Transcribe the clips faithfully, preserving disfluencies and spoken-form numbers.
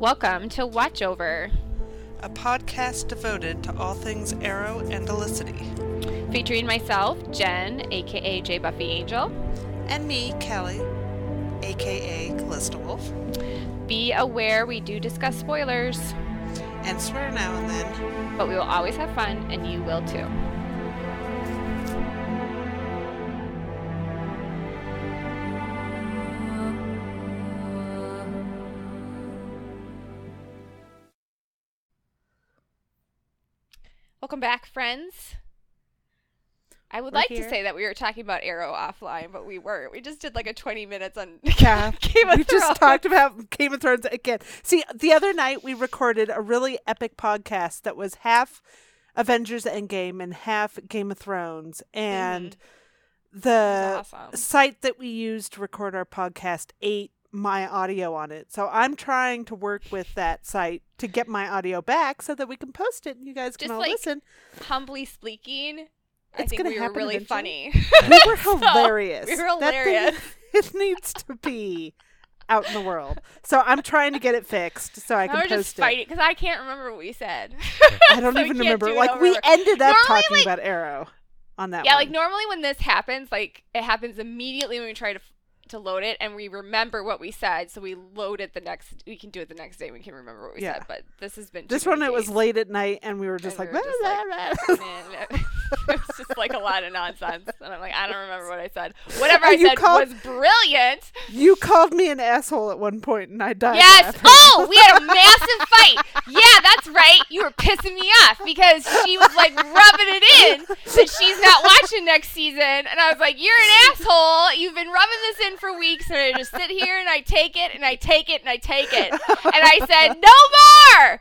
Welcome to Watch Over, a podcast devoted to all things Arrow and Elicity, featuring myself, Jen, aka J Buffy Angel, and me, Kelly, aka Callista Wolf. Be aware we do discuss spoilers and swear now and then, but we will always have fun, and you will too. Welcome back, friends. I would we're like here. to say that we were talking about Arrow offline, but we weren't. We just did like a twenty minutes on yeah, Game of we Thrones. We just talked about Game of Thrones again. See, the other night we recorded a really epic podcast that was half Avengers Endgame and half Game of Thrones. And mm-hmm. the awesome. site that we used to record our podcast ate my audio on it. So I'm trying to work with that site to get my audio back so that we can post it and you guys can just all like, listen. Humbly speaking, I think we were really eventually. funny. We were hilarious. So, we were hilarious. That thing, it needs to be out in the world. So I'm trying to get it fixed so I now can we're post just fighting, it. Because I can't remember what we said. I don't so even remember. Do like we over. ended up normally, talking like, about Arrow on that yeah, one. Yeah, like normally when this happens, like it happens immediately when we try to to load it and we remember what we said, so we load it the next we can do it the next day we can remember what we yeah. said, but this has been this one days. It was late at night and we were just and like, we were just like it was just like a lot of nonsense and I'm like, I don't remember what I said. Whatever I said called, was brilliant. You called me an asshole at one point and I died yes laughing. Oh, we had a massive fight. Yeah, that's right, you were pissing me off because she was like rubbing it in that she's not watching next season and I was like, you're an asshole, you've been rubbing this in for weeks and I just sit here and I take it and I take it and I take it and I said no more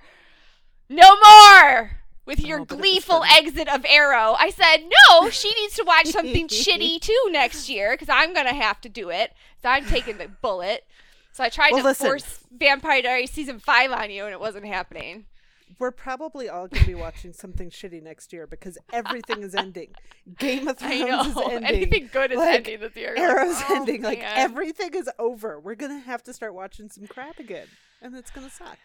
no more with your oh, gleeful exit of Arrow. I said no, she needs to watch something shitty too next year because I'm gonna have to do it, so I'm taking the bullet. So I tried well, to listen. force Vampire Diaries season five on you and it wasn't happening. We're probably all going to be watching something shitty next year because everything is ending. Game of Thrones I know. is ending. Anything good is like, ending this year. Arrow's oh, ending. Man. Like everything is over. We're going to have to start watching some crap again. And it's going to suck.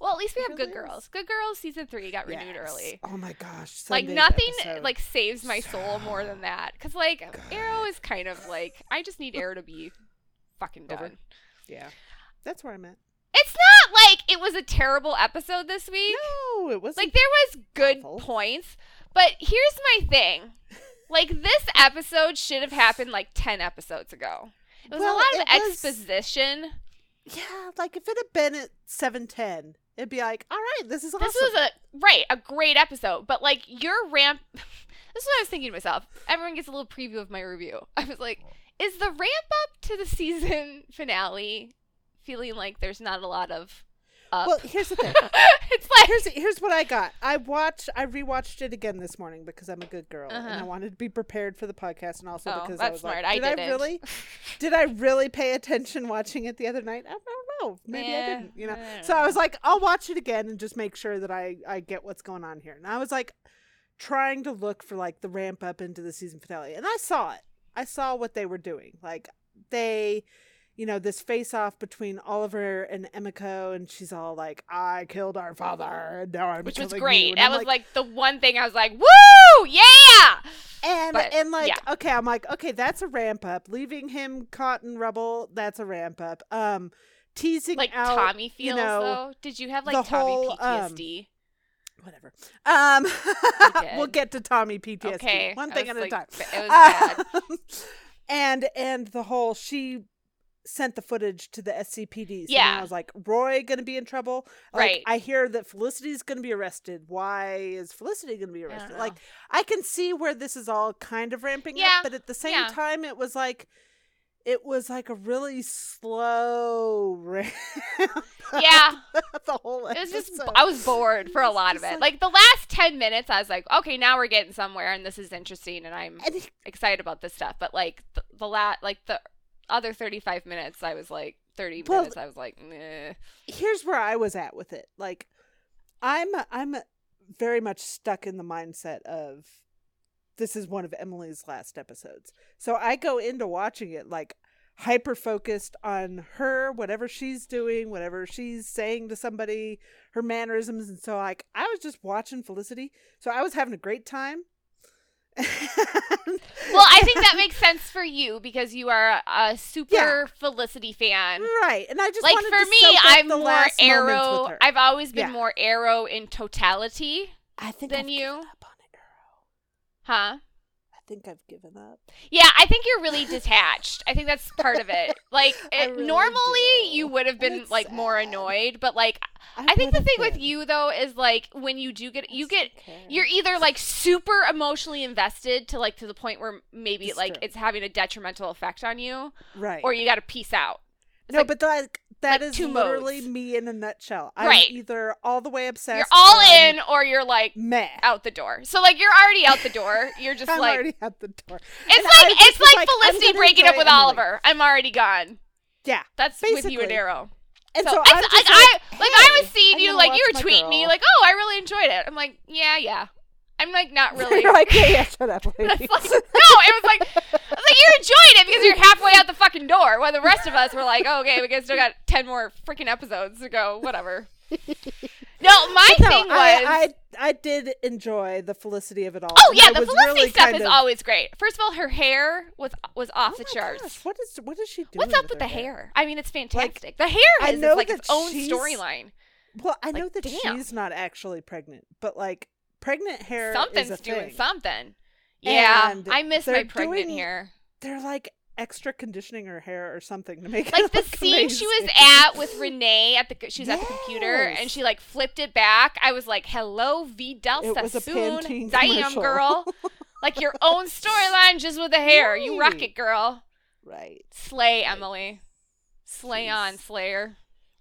Well, at least we have really Good is. Girls. Good Girls season three got renewed yes. early. Oh my gosh. Sunday like nothing episode. like saves my so soul more than that. Because like good. Arrow is kind of like, I just need Arrow to be fucking done. Over. Yeah. That's where I'm at. It's not like it was a terrible episode this week. No, it wasn't. Like, there was good awful. points. But here's my thing. Like, this episode should have happened, like, ten episodes ago. It was well, a lot of exposition. Was, yeah, like, if it had been at seven ten, it'd be like, all right, this is awesome. This was a, right, a great episode. But, like, your ramp... This is what I was thinking to myself. Everyone gets a little preview of my review. I was like, is the ramp up to the season finale... feeling like there's not a lot of up. Well, here's the thing. It's like here's here's what I got. I watched I rewatched it again this morning because I'm a good girl uh-huh. and I wanted to be prepared for the podcast and also oh, because I was smart. like, did I, I really did I really pay attention watching it the other night? I don't know. Maybe yeah, I didn't. You know. I so I was like, I'll watch it again and just make sure that I I get what's going on here. And I was like, trying to look for like the ramp up into the season finale, and I saw it. I saw what they were doing. Like they. You know, this face-off between Oliver and Emiko, and she's all like, I killed our father, and now I'm Which was great. That was, like, like, the one thing I was like, woo, yeah! And, but, and like, yeah. okay, I'm like, okay, that's a ramp-up. Leaving him caught in rubble, that's a ramp-up. Um, teasing like out, Tommy feels, you know, though? Did you have, like, Tommy whole, P T S D? Um, Whatever. Um, we'll get to Tommy P T S D. Okay. One thing was, at like, a time. It was bad. Um, and, and the whole, she... sent the footage to the S C P D. So yeah. I was like, Roy going to be in trouble? Like, right. I hear that Felicity's going to be arrested. Why is Felicity going to be arrested? I like, I can see where this is all kind of ramping yeah. up, but at the same yeah. time, it was like, it was like a really slow ramp. Yeah. The whole episode. It was just, I was bored for a lot of it. Like, like the last ten minutes, I was like, okay, now we're getting somewhere and this is interesting and I'm and he, excited about this stuff. But like the, the la- like the, other thirty-five minutes I was like thirty well, minutes I was like nah. Here's where I was at with it. Like I'm I'm very much stuck in the mindset of this is one of Emily's last episodes. So I go into watching it like hyper-focused on her, whatever she's doing, whatever she's saying to somebody, her mannerisms. And so, like, I was just watching Felicity. So I was having a great time. Well, I think that makes sense for you because you are a super yeah. Felicity fan, right? And I just like wanted for to me, I'm more Arrow. I've always been yeah. more Arrow in totality. I think than I've you. Given up on Arrow. Huh? I think I've given up. Yeah, I think you're really detached. I think that's part of it. Like it, really normally, do. You would have been like sad. More annoyed, but like. I, I think the thing been. With you though is like when you do get you get you're either like super emotionally invested to like to the point where maybe it's like true. It's having a detrimental effect on you, right? Or you got to peace out. It's no, like, but like that like is literally modes. Me in a nutshell. I'm right. either all the way obsessed, you're all in, or you're like meh out the door. So like you're already out the door. You're just I'm like already out the door. It's and like it's like, like Felicity breaking up with Emily. Oliver. I'm already gone. Yeah, that's basically. With you and Arrow. And so, so I, like, I, hey, like I was seeing you, like you were tweeting girl. Me, like, oh, I really enjoyed it. I'm like, yeah, yeah. I'm like, not really. You're like, yeah, yeah, shut up, ladies. Like, no, it was like, I was like, you enjoyed it because you're halfway out the fucking door, while the rest of us were like, oh, okay, we guys still got ten more freaking episodes to go, whatever. No, my no, thing was, I, I I did enjoy the Felicity of it all. Oh yeah, the Felicity really stuff is of... always great. First of all, her hair was was off oh the charts. Gosh, what is what is she doing? What's up with, with the hair? hair? I mean, it's fantastic. Like, the hair is, is like its own storyline. Well, I know like, that damn. She's not actually pregnant, but like pregnant hair, something's is a doing thing. Something. Yeah, and I miss my pregnant doing, hair. They're like. Extra conditioning her hair or something to make like it like the scene amazing. She was at with Renee at the she was yes. at the computer and she like flipped it back. I was like, hello, V. Del Sassoon, damn girl, like your own storyline just with the hair. Right. You rock it, girl. Right, slay right. Emily, slay Jeez. On Slayer.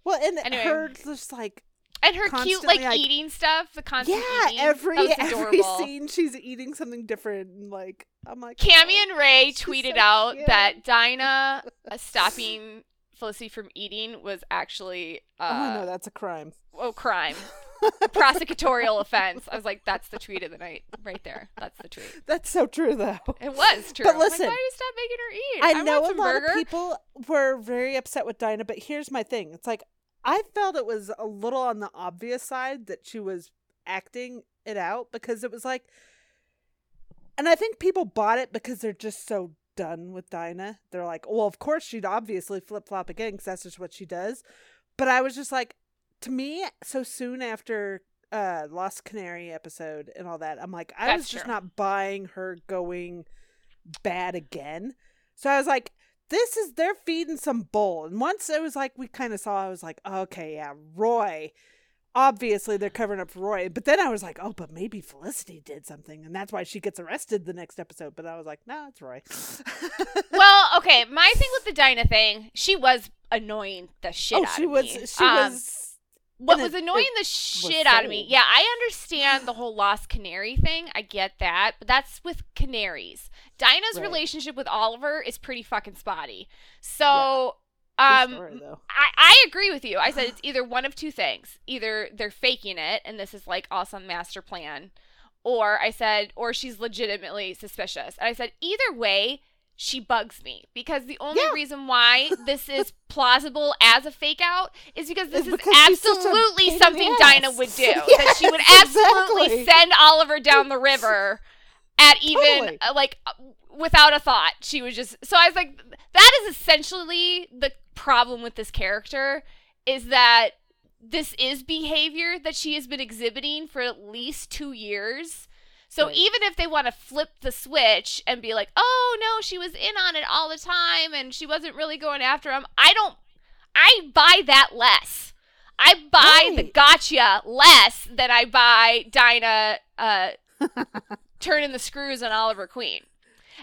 Well, and anyway. Her just like. And her cute, like, like, eating stuff. The constant yeah, eating. Yeah, every, every scene she's eating something different. And, like, I'm like... Cammie oh, and Ray tweeted so out cute. That Dinah stopping Felicity from eating was actually... Uh, oh, no, that's a crime. Oh, crime. A prosecutorial offense. I was like, that's the tweet of the night. Right there. That's the tweet. That's so true, though. It was true. But listen... Like, why do you stop making her eat? I, I know a lot burger. Of people were very upset with Dinah, but here's my thing. It's like... I felt it was a little on the obvious side that she was acting it out because it was like, and I think people bought it because they're just so done with Dinah. They're like, well, of course she'd obviously flip-flop again because that's just what she does. But I was just like, to me, so soon after uh, Lost Canary episode and all that, I'm like, I that's was just true. Not buying her going bad again. So I was like, this is, they're feeding some bull. And once it was like, we kind of saw, I was like, okay, yeah, Roy. Obviously, they're covering up for Roy. But then I was like, oh, but maybe Felicity did something. And that's why she gets arrested the next episode. But I was like, no, it's Roy. Well, okay, my thing with the Dinah thing, she was annoying the shit oh, out she of was, me. She um, was... What was annoying the shit out of me. Yeah, I understand the whole lost canary thing. I get that. But that's with canaries. Dinah's right. relationship with Oliver is pretty fucking spotty. So yeah. um, story, I, I agree with you. I said it's either one of two things. Either they're faking it and this is like awesome master plan. Or I said, or she's legitimately suspicious. And I said, either way, she bugs me because the only yeah. reason why this is plausible as a fake out is because this because is absolutely something Dinah would do. Yes, that she would absolutely exactly. send Oliver down the river at even totally. uh, like uh, without a thought. She was just, so I was like, that is essentially the problem with this character is that this is behavior that she has been exhibiting for at least two years. So right. even if they want to flip the switch and be like, oh, no, she was in on it all the time and she wasn't really going after him, I don't – I buy that less. I buy right. the gotcha less than I buy Dinah uh, turning the screws on Oliver Queen.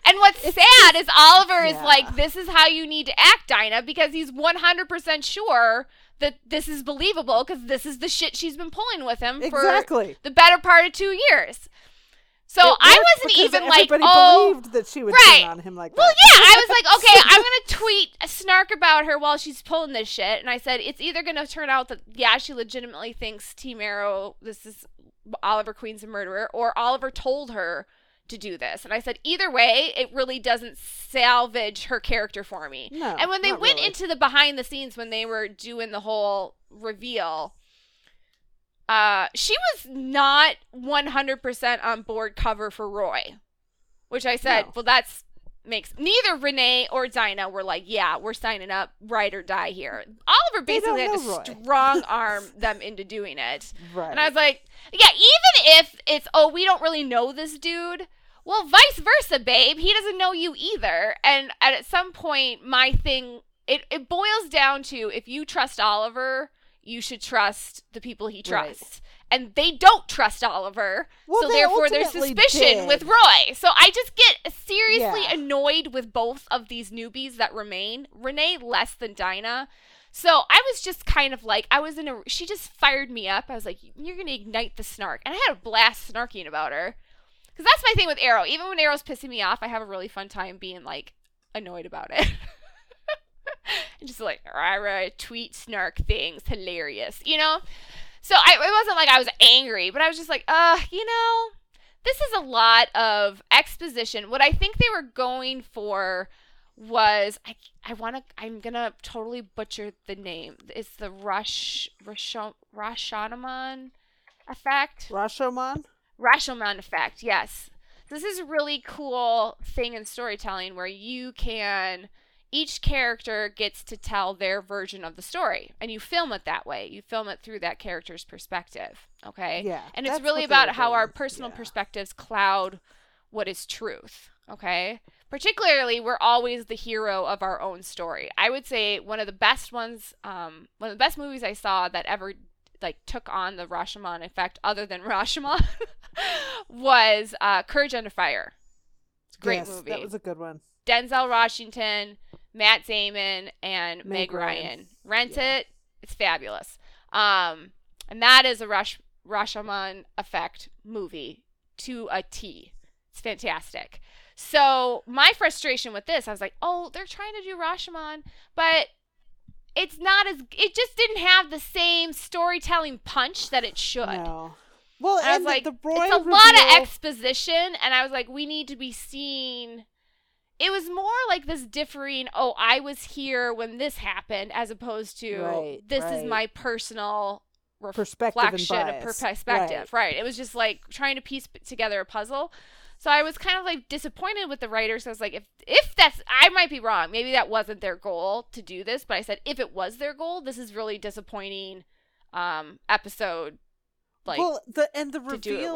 And what's it's sad just, is Oliver yeah. is like, this is how you need to act, Dinah, because he's one hundred percent sure – that this is believable because this is the shit she's been pulling with him for exactly. the better part of two years. So I wasn't even like, oh, believed that she would right. turn on him like well, that. Well, yeah, I was like, okay, I'm going to tweet a snark about her while she's pulling this shit. And I said, it's either going to turn out that, yeah, she legitimately thinks Team Arrow, this is Oliver Queen's a murderer, or Oliver told her to do this. And I said, either way, it really doesn't salvage her character for me. No, and when they went really. into the behind the scenes, when they were doing the whole reveal, uh, she was not one hundred percent on board cover for Roy, which I said, no. well, that's makes neither Renee or Dinah were like, yeah, we're signing up, ride or die here. Oliver basically had to Roy. strong arm them into doing it. Right. And I was like, yeah, even if it's, oh, we don't really know this dude. Well, vice versa, babe. He doesn't know you either. And at some point, my thing, it, it boils down to, if you trust Oliver, you should trust the people he trusts. Right. And they don't trust Oliver, well, so therefore there's suspicion did. with Roy. So I just get seriously yeah. annoyed with both of these newbies that remain. Renee less than Dinah. So I was just kind of like, I was in a, she just fired me up. I was like, you're going to ignite the snark. And I had a blast snarking about her. Because that's my thing with Arrow. Even when Arrow's pissing me off, I have a really fun time being like annoyed about it. And just like, rah, rah, tweet, snark things, hilarious, you know? So I, it wasn't like I was angry, but I was just like, uh, you know, this is a lot of exposition. What I think they were going for was, I, I want to, I'm going to totally butcher the name. It's the Rush, Rashom, Rashomon effect. Rashomon? Rashomon effect, yes. This is a really cool thing in storytelling where you can... each character gets to tell their version of the story, and you film it that way. You film it through that character's perspective, okay? Yeah. And it's really about how our personal yeah. perspectives cloud what is truth, okay? Particularly, we're always the hero of our own story. I would say one of the best ones, um, one of the best movies I saw that ever like took on the Rashomon effect, other than Rashomon, was uh, Courage Under Fire. It's a great yes, movie. That was a good one. Denzel Washington, Matt Damon, and Meg, Meg Ryan. Ryan. Rent yeah. it. It's fabulous. Um, and that is a Rash- Rashomon effect movie to a T. It's fantastic. So my frustration with this, I was like, oh, they're trying to do Rashomon, but it's not as, it just didn't have the same storytelling punch that it should. No. Well, and, and I was like, the Roy it's a reveal- lot of exposition. And I was like, we need to be seeing. It was more like this differing, oh, I was here when this happened, as opposed to right, this right. is my personal perspective reflection of perspective. Right. right. It was just like trying to piece together a puzzle. So I was kind of like disappointed with the writers. I was like, if if that's, I might be wrong. Maybe that wasn't their goal to do this. But I said, if it was their goal, this is really disappointing um, episode. Like, well, the and the reveal.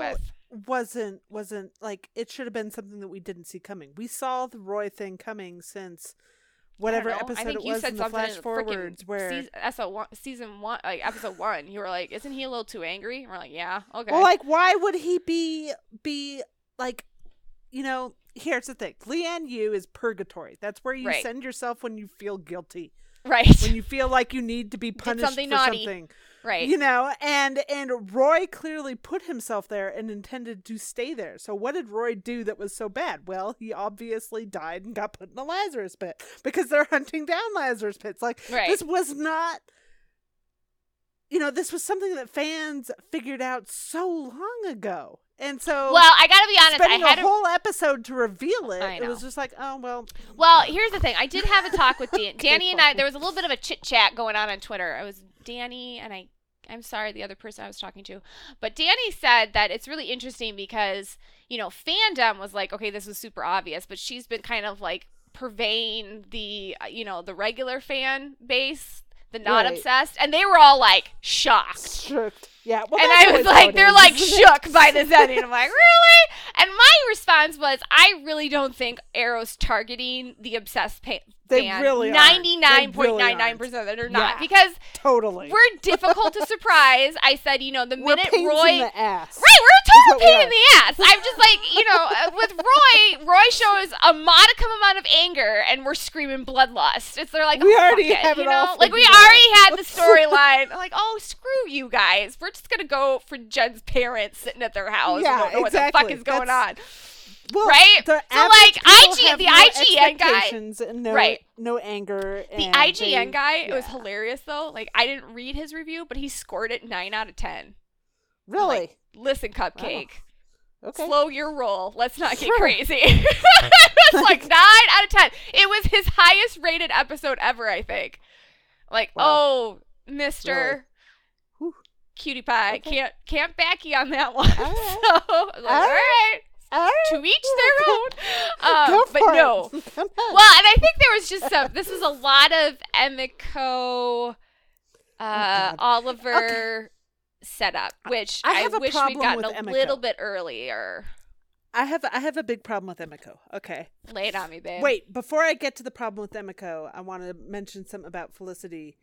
wasn't wasn't like, it should have been something that we didn't see coming. We saw the Roy thing coming since whatever episode it was in the flash forwards, where season one, like episode one, you were like, isn't he a little too angry? And we're like, yeah, okay. Well, like, why would he be be like, you know, here's the thing. Leanne Yu is purgatory. That's where you right. send yourself when you feel guilty. Right. When you feel like you need to be punished something for naughty. something. Right. You know, and and Roy clearly put himself there and intended to stay there. So what did Roy do that was so bad? Well, he obviously died and got put in the Lazarus pit because they're hunting down Lazarus pits. Like, right. this was not, you know, this was something that fans figured out so long ago. And so, well, I gotta be honest, spending I had a whole a... episode to reveal it. It was just like, oh well. Well, here's the thing. I did have a talk with Dan. Danny and I. There was a little bit of a chit chat going on on Twitter. It was Danny and I. I'm sorry, the other person I was talking to, but Danny said that it's really interesting because, you know, fandom was like, okay, this was super obvious, but she's been kind of like purveying the, you know, the regular fan base, the not right. obsessed, and they were all like shocked. Shooked. Yeah, well, and I was like, they're like shook by this ending. I'm like, really? And my response was, I really don't think Arrow's targeting the obsessed fan. They really are. ninety-nine point nine nine percent of it are not. Yeah, because totally. We're difficult to surprise. I said, you know, the we're minute Roy. In the ass. Right, we're a total pain in the ass. I'm just like, you know, with Roy, Roy shows a modicum amount of anger and we're screaming bloodlust. It's they're like, we oh, already have it, it you know? Like, we already had the storyline. Like, oh, screw you guys. We're just going to go for Jen's parents sitting at their house. Yeah, and don't know exactly. what the fuck is going That's... on. Well, right? So, like, I G, the I G N guy. No, right. No anger. The and I G N they, guy, yeah. It was hilarious, though. Like, I didn't read his review, but he scored it nine out of ten. Really? Like, listen, Cupcake. Wow. Okay. Slow your roll. Let's not get sure. crazy. It's like nine out of ten. It was his highest rated episode ever, I think. Like, wow. oh, Mister Really? Cutie Pie. Okay. Can't can't back you on that one. All right. So I was like, all, all right. right. Right. To each their own. Uh, but no. Well, and I think there was just some, this is a lot of Emiko, uh, oh Oliver okay. setup, which I, I wish we'd gotten a Emiko. little bit earlier. I have I have a big problem with Emiko. Okay. Lay it on me, babe. Wait, before I get to the problem with Emiko, I want to mention something about Felicity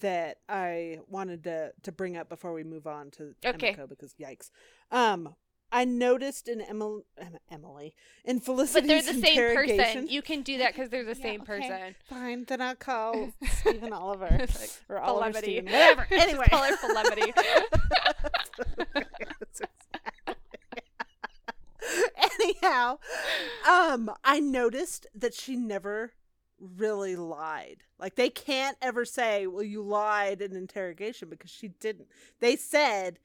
that I wanted to, to bring up before we move on to okay. Emiko, because yikes. Um, I noticed in Emily, Emily, in Felicity's interrogation. But they're the same person. You can do that because they're the yeah, same okay. person. Fine, then I'll call Stephen Oliver like, or Oliver Stephen. Whatever. Anyway, call her Felemity. Anyhow, um, I noticed that she never really lied. Like they can't ever say, "Well, you lied in interrogation," because she didn't. They said.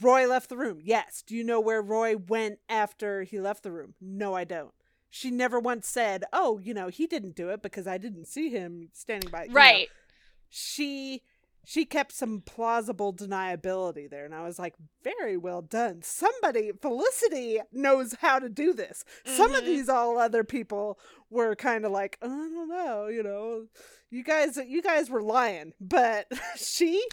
Roy left the room. Yes. Do you know where Roy went after he left the room? No, I don't. She never once said, oh, you know, he didn't do it because I didn't see him standing by. Right. You know, she she kept some plausible deniability there. And I was like, very well done. Somebody, Felicity knows how to do this. Mm-hmm. Some of these all other people were kind of like, oh, I don't know, you know, you guys, you guys were lying. But she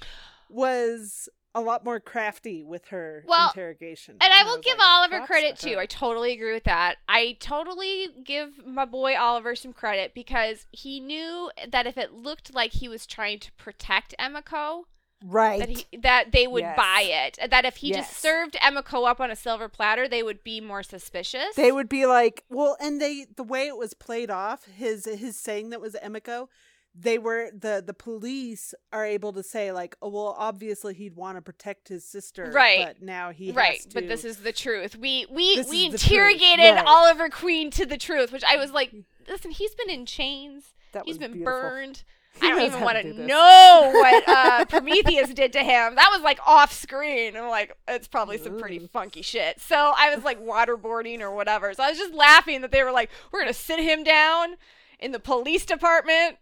was... a lot more crafty with her well, interrogation. And, and I will I give like, Oliver credit, to too. I totally agree with that. I totally give my boy Oliver some credit because he knew that if it looked like he was trying to protect Emiko, right. that, he, that they would yes. buy it. That if he yes. just served Emiko up on a silver platter, they would be more suspicious. They would be like, well, and they the way it was played off, his his saying that was Emiko, they were the the police are able to say like, oh well, obviously he'd want to protect his sister, right? But now he right. has to, but this is the truth. We we we interrogated right. Oliver Queen to the truth, which I was like, listen, he's been in chains, that he's been beautiful. burned. He I don't even want to, to know what uh, Prometheus did to him. That was like off screen. I'm like, it's probably some pretty funky shit. So I was like waterboarding or whatever. So I was just laughing that they were like, we're gonna sit him down in the police department.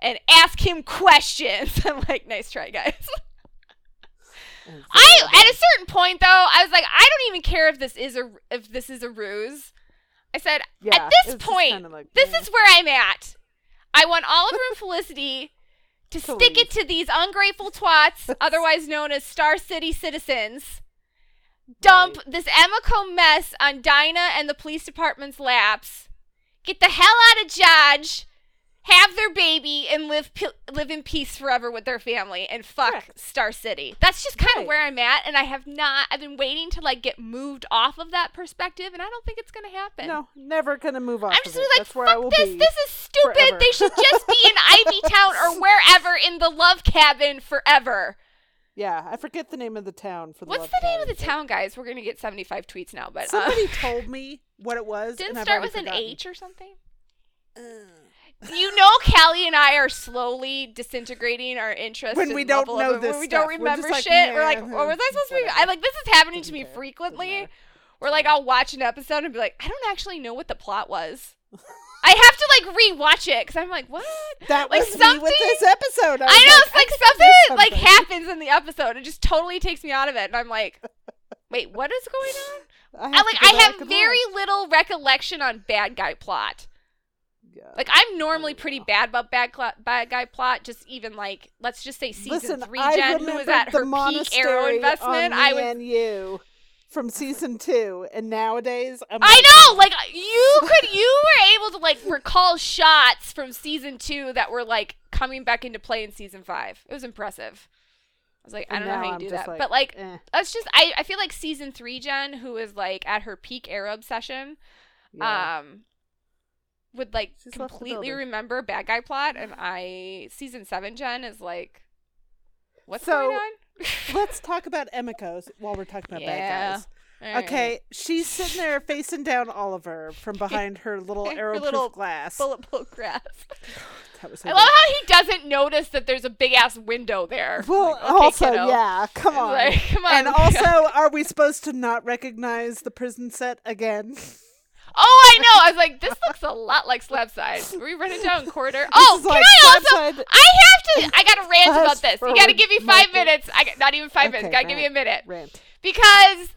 And ask him questions. I'm like, nice try, guys. I at a certain point though, I was like, I don't even care if this is a if this is a ruse. I said, yeah, at this point, like, this yeah. is where I'm at. I want Oliver and Felicity to Please. stick it to these ungrateful twats, otherwise known as Star City citizens. Dump right. this Emiko mess on Dinah and the police department's laps. Get the hell out of Dodge. Have their baby and live live in peace forever with their family and fuck Correct. Star City. That's just kind right. of where I'm at, and I have not. I've been waiting to like get moved off of that perspective, and I don't think it's gonna happen. No, never gonna move off. I'm just of it. Like, that's fuck where I will this. Be this is stupid. Forever. They should just be in Ivy Town or wherever in the love cabin forever. Yeah, I forget the name of the town for the. What's the name town? of the town, guys? We're gonna get seventy-five tweets now, but somebody uh, told me what it was. Didn't and start with an forgotten. H or something. Uh, You know, Callie and I are slowly disintegrating our interest when we in don't know this. When we stuff. don't remember we're shit, like, yeah, we're like, "What was I supposed to be?" I like this is happening to me frequently. We're like, I'll watch an episode and be like, "I don't actually know what the plot was." I have to like rewatch it because I'm like, "What?" That like, was me with this episode. I, I know like, it's like something, something like happens in the episode. It just totally takes me out of it, and I'm like, "Wait, what is going on?" I, I like I have very on. little recollection on bad guy plot. Yeah. Like, I'm normally pretty bad about bad, cl- bad guy plot, just even, like, let's just say season Listen, three, I Jen, who was at her peak Arrow investment. I was... you from season two, and nowadays... I'm I know! Like, you could, you were able to, like, recall shots from season two that were, like, coming back into play in season five. It was impressive. I was like, I don't know how you I'm do that. Like, but, like, eh. that's just... I, I feel like season three, Jen, who is, like, at her peak Arrow obsession, yeah. um... would like She's completely remember bad guy plot, and I season seven Jen is like, what's so, going on? Let's talk about Emiko's while we're talking about yeah. bad guys. Right. Okay, she's sitting there facing down Oliver from behind her little aeroproof glass, bulletproof glass. that was so I good. Love how he doesn't notice that there's a big-ass window there. Well, like, okay, also, kiddo. yeah, come on. Like, come on. And also, are we supposed to not recognize the prison set again? Oh, I know. I was like, this looks a lot like Slabside. Were we running down corridor? Oh, can like I also? Slabside I have to. I got to rant about this. You got to give me five market. minutes. I got, not even five okay, minutes. Got to give me a minute. Rant. Because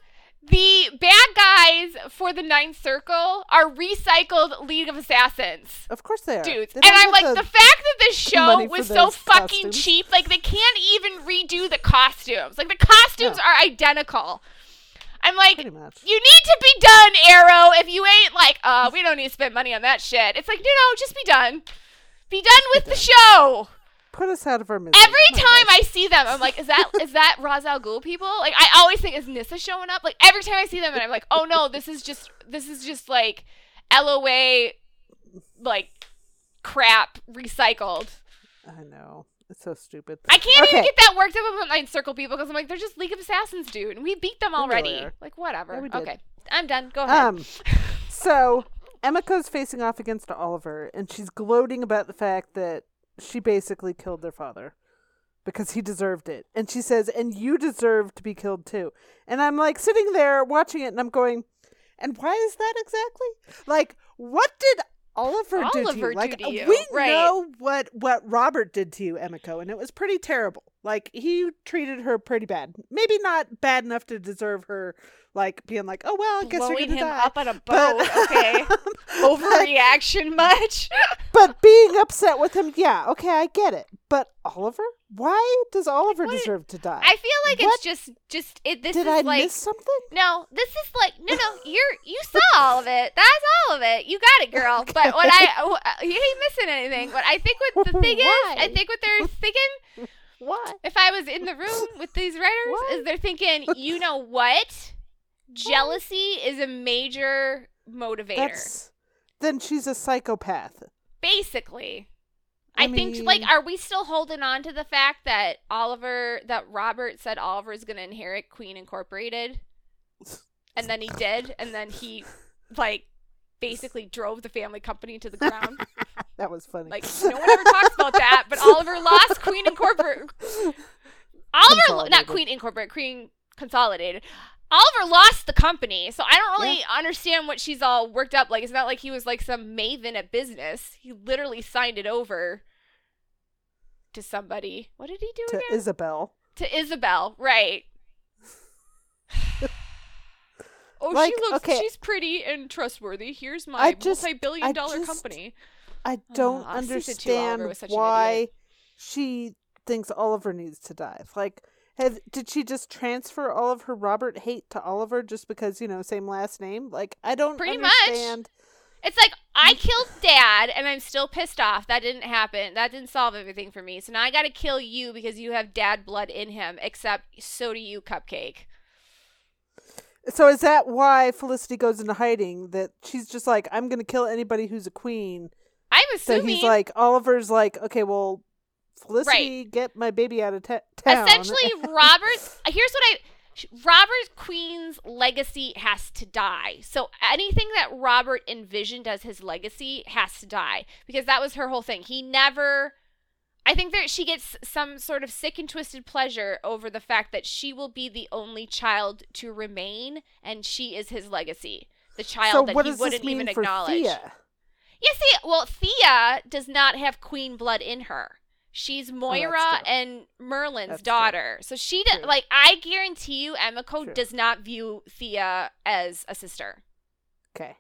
the bad guys for the Ninth Circle are recycled League of Assassins. Of course they are. Dudes. They and I'm like, the, the fact that this show was so fucking costumes. cheap, like they can't even redo the costumes. Like the costumes no. are identical. I'm like, you need to be done, Arrow. If you ain't like, uh, we don't need to spend money on that shit. It's like, no, no, just be done. Be done with be done. the show. Put us out of our misery. Every Come time on, I see them, I'm like, is that is that Ra's al Ghul people? Like, I always think, is Nyssa showing up? Like, every time I see them, and I'm like, oh no, this is just this is just like L O A, like crap recycled. I know. It's so stupid. I can't okay. even get that worked up about Ninth Circle people because I'm like, they're just League of Assassins, dude. And we beat them already. Really like, whatever. Yeah, okay. I'm done. Go ahead. Um, so, Emiko's facing off against Oliver, and she's gloating about the fact that she basically killed their father because he deserved it. And she says, and you deserve to be killed, too. And I'm, like, sitting there watching it, and I'm going, and why is that exactly? Like, what did Oliver, Oliver did to you. Like, to you. We right. know what, what Robert did to you, Emiko, and it was pretty terrible. Like, he treated her pretty bad. Maybe not bad enough to deserve her, like, being like, oh, well, I guess Blowing you're going to die. Up on a boat, but, okay. Overreaction much? But being upset with him, yeah, okay, I get it. But Oliver? Why does Oliver what? deserve to die? I feel like what? it's just, just it, this Did is I like, miss something? No, this is like, no, no, you're, you saw all of it. That's all of it. You got it, girl. Okay. But what I, you ain't missing anything. But I think what the thing Why? is, I think what they're thinking, what? if I was in the room with these writers, what? is they're thinking, you know what? Jealousy what? is a major motivator. That's, then she's a psychopath. Basically. I, I mean, think, like, are we still holding on to the fact that Oliver, that Robert said Oliver's going to inherit Queen Incorporated? And then he did. And then he, like, basically drove the family company to the ground. That was funny. Like, no one ever talks about that, but Oliver lost Queen Incorporated. Oliver, not Queen Incorporated, Queen Consolidated. Oliver lost the company, so I don't really yeah. understand what she's all worked up. Like, it's not like he was like some maven at business. He literally signed it over to somebody. What did he do to again? To Isabel. To Isabel, right. oh, like, she looks, okay. she's pretty and trustworthy. Here's my just, multi-billion I dollar just, company. I don't uh, understand I you, why she thinks Oliver needs to die. Like, Have, did she just transfer all of her Robert hate to Oliver just because, you know, same last name? Like, I don't Pretty understand. Much. It's like, I killed Dad, and I'm still pissed off. That didn't happen. That didn't solve everything for me. So now I got to kill you because you have Dad blood in him, except so do you, Cupcake. So is that why Felicity goes into hiding? That she's just like, I'm going to kill anybody who's a queen. I'm assuming. So he's like, Oliver's like, okay, well, Felicity, right. get my baby out of t- town. Essentially, Robert's, here's what I, Robert Queen's legacy has to die. So anything that Robert envisioned as his legacy has to die. Because that was her whole thing. He never, I think that she gets some sort of sick and twisted pleasure over the fact that she will be the only child to remain. And she is his legacy. The child so that he wouldn't even acknowledge. Thea? Yeah, see, well, Thea does not have queen blood in her. She's Moira oh, and Merlin's that's daughter. True. So she, d- like, I guarantee you, Emiko true. does not view Thea as a sister. Okay.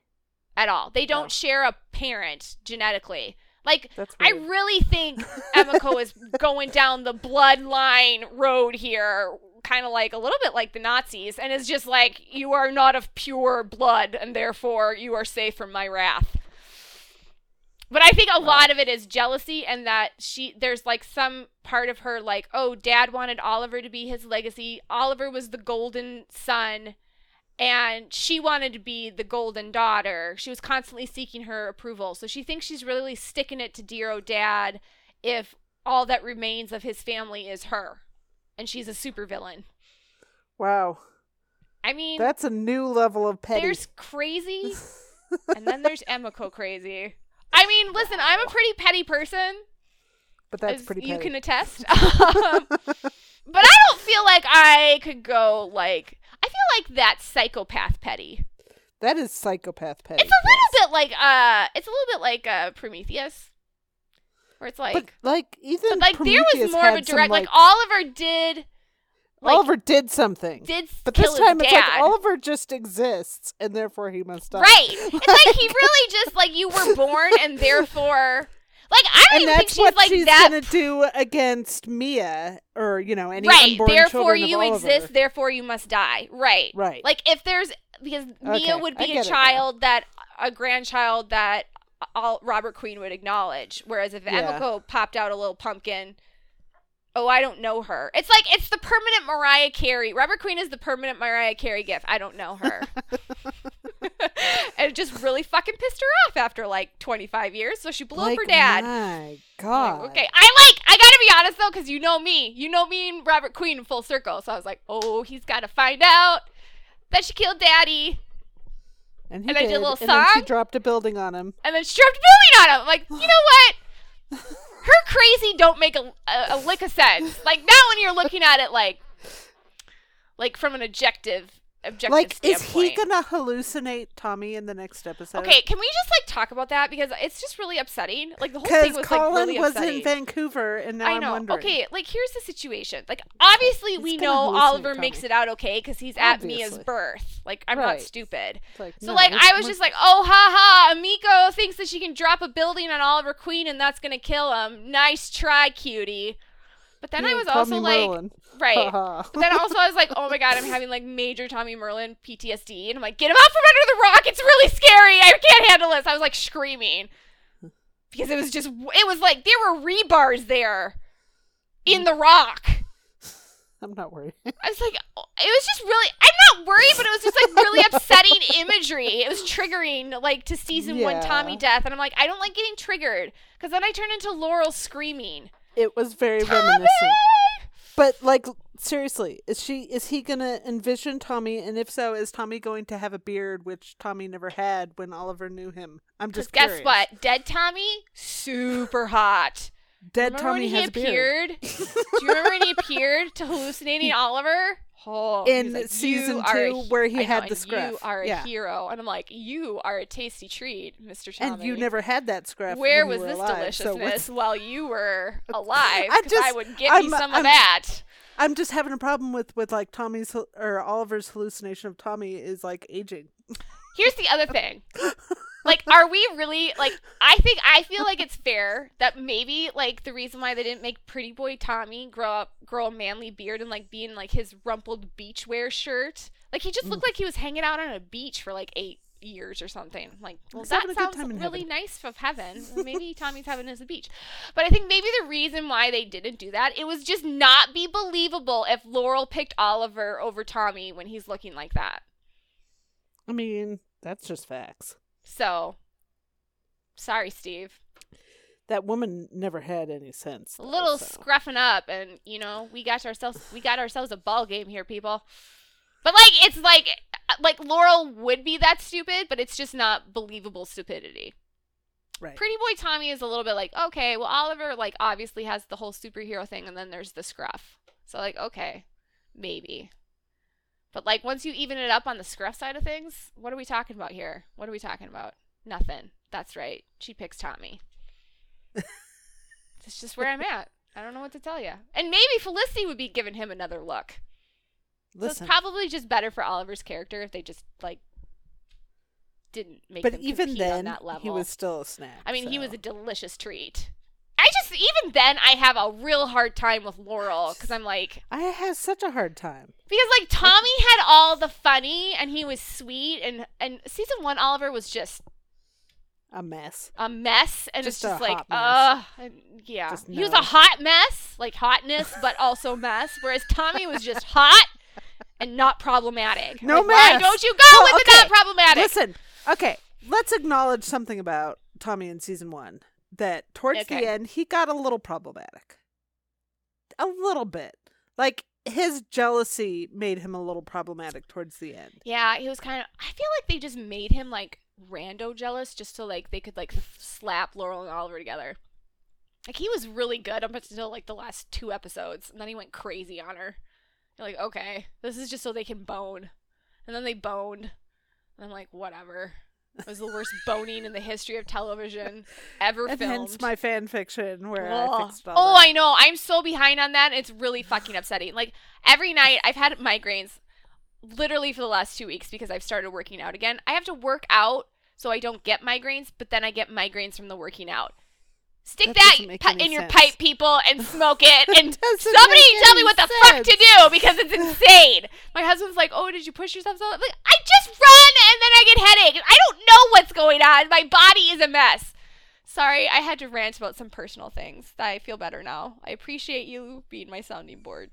At all. They don't no. share a parent genetically. Like, I really think Emiko is going down the bloodline road here, kind of like a little bit like the Nazis, and is just like, you are not of pure blood, and therefore you are safe from my wrath. But I think a lot of it is jealousy, and that she there's like some part of her like, oh, Dad wanted Oliver to be his legacy. Oliver was the golden son, and she wanted to be the golden daughter. She was constantly seeking her approval. So she thinks she's really sticking it to dear old Dad if all that remains of his family is her. And she's a supervillain. Wow. I mean, that's a new level of petty. There's crazy, and then there's Emiko crazy. I mean, listen, I'm a pretty petty person, But that's pretty petty. You can attest. um, but I don't feel like I could go, like, I feel like that's psychopath petty. That is psychopath petty. It's a little bit like, uh, it's a little bit like uh, Prometheus. Where it's like. But, like, even but, like, Prometheus there was more of a direct, some, like, like, Oliver did. Like, Oliver did something. Did But this time it's like Oliver just exists and therefore he must die. Right. It's like he really just, like, you were born and therefore. Like, I don't and even think she's like that. And that's what she's that... going to do against Mia or, you know, any right. unborn therefore children of Oliver. Right, therefore you exist, therefore you must die. Right. Right. Like, if there's, because okay. Mia would be a child that, a grandchild that all Robert Queen would acknowledge. Whereas if yeah. Emiko popped out a little pumpkin, oh, I don't know her. It's like, it's the permanent Mariah Carey. Robert Queen is the permanent Mariah Carey gift. I don't know her. And it just really fucking pissed her off after like twenty-five years. So she blew like, up her dad. My God. Like, okay. I like, I gotta be honest though, because you know me. You know me and Robert Queen in full circle. So I was like, oh, he's gotta find out that she killed daddy. And, he and did. I did a little song. And then she dropped a building on him. And then she dropped a building on him. I'm like, you know what? Her crazy don't make a, a, a lick of sense. Like, now when you're looking at it, like, like from an objective, objective like, standpoint. Like, is he going to hallucinate Tommy in the next episode? Okay, can we just, like, talk about that? Because it's just really upsetting. Like, the whole thing was, Colin like, really upsetting. Because Colin was in Vancouver, and now I know. I'm wondering. Okay, like, here's the situation. Like, obviously he's we know Oliver Tommy. Makes it out okay because he's obviously. At Mia's birth. Like, I'm right. not stupid. Like, so, no, like, I was just like, oh, ha ha, Emiko thinks that she can drop a building on Oliver Queen and that's going to kill him. Nice try, cutie. But then yeah, I was Tommy also like, Merlin. Right. But then also I was like, oh my God, I'm having like major Tommy Merlin P T S D. And I'm like, get him out from under the rock. It's really scary. I can't handle this. I was like screaming because it was just, it was like there were rebars there in the rock. I'm not worried. I was like, it was just really, I'm not worried, but it was just like really upsetting imagery. It was triggering like to season yeah. one Tommy death. And I'm like, I don't like getting triggered because then I turned into Laurel screaming. It was very Tommy! Reminiscent. But like seriously, is she is he gonna envision Tommy, and if so, is Tommy going to have a beard, which Tommy never had when Oliver knew him? I'm just curious. Guess what? Dead Tommy? Super hot. Dead remember Tommy when he has appeared? A beard. Do you remember when he appeared to hallucinating Oliver? Oh, in like, season two he- where he I had know, the scruff. You are a yeah. hero. And I'm like, you are a tasty treat, Mister Tommy. And you never had that scruff. Where was this alive, deliciousness so while you were alive? I, just, I would get I'm, me some I'm, of that. I'm just having a problem with, with like Tommy's or Oliver's hallucination of Tommy is like aging. Here's the other thing. Like, are we really, like, I think, I feel like it's fair that maybe, like, the reason why they didn't make Pretty Boy Tommy grow up, grow a manly beard and, like, be in, like, his rumpled beachwear shirt. Like, he just looked mm. like he was hanging out on a beach for, like, eight years or something. Like, well, he's that sounds really heaven. Nice of heaven. Maybe Tommy's heaven is a beach. But I think maybe the reason why they didn't do that, it was just not be believable if Laurel picked Oliver over Tommy when he's looking like that. I mean, that's just facts. So, sorry, Steve. That woman never had any sense. Though, a little so. Scruffing up, and you know, we got ourselves we got ourselves a ball game here, people. But like, it's like like Laurel would be that stupid, but it's just not believable stupidity. Right. Pretty Boy Tommy is a little bit like, okay, well, Oliver like obviously has the whole superhero thing, and then there's the scruff. So like, okay, maybe. But, like, once you even it up on the scruff side of things, what are we talking about here? What are we talking about? Nothing. That's right. She picks Tommy. That's just where I'm at. I don't know what to tell you. And maybe Felicity would be giving him another look. Listen. So it's probably just better for Oliver's character if they just, like, didn't make him compete on that level. But even then, he was still a snack. I mean, so. He was a delicious treat. I just, even then, I have a real hard time with Laurel, because I'm like... I have such a hard time. Because, like, Tommy had all the funny, and he was sweet, and, and season one, Oliver was just... A mess. A mess, and just it's just like, uh, yeah. Just he was a hot mess, like hotness, but also mess, whereas Tommy was just hot and not problematic. No like, mess. Why don't you go well, with okay. the not problematic? Listen, okay, let's acknowledge something about Tommy in season one. That towards okay. the end, he got a little problematic. A little bit. Like, his jealousy made him a little problematic towards the end. Yeah, he was kind of... I feel like they just made him, like, rando jealous just so, like, they could, like, slap Laurel and Oliver together. Like, he was really good up until, like, the last two episodes, and then he went crazy on her. You're like, okay, this is just so they can bone. And then they boned, and I'm like, whatever. It was the worst boning in the history of television ever and filmed. And hence my fan fiction where oh. I fixed all Oh, that. I know. I'm so behind on that. It's really fucking upsetting. Like, every night I've had migraines literally for the last two weeks because I've started working out again. I have to work out so I don't get migraines, but then I get migraines from the working out. Stick that, that pe- in your sense. Pipe, people, and smoke it. And somebody tell me what the sense. fuck to do because it's insane. My husband's like, oh, did you push yourself? So I'm like, I just run and then I get headaches. I don't know what's going on. My body is a mess. Sorry, I had to rant about some personal things. I feel better now. I appreciate you being my sounding board.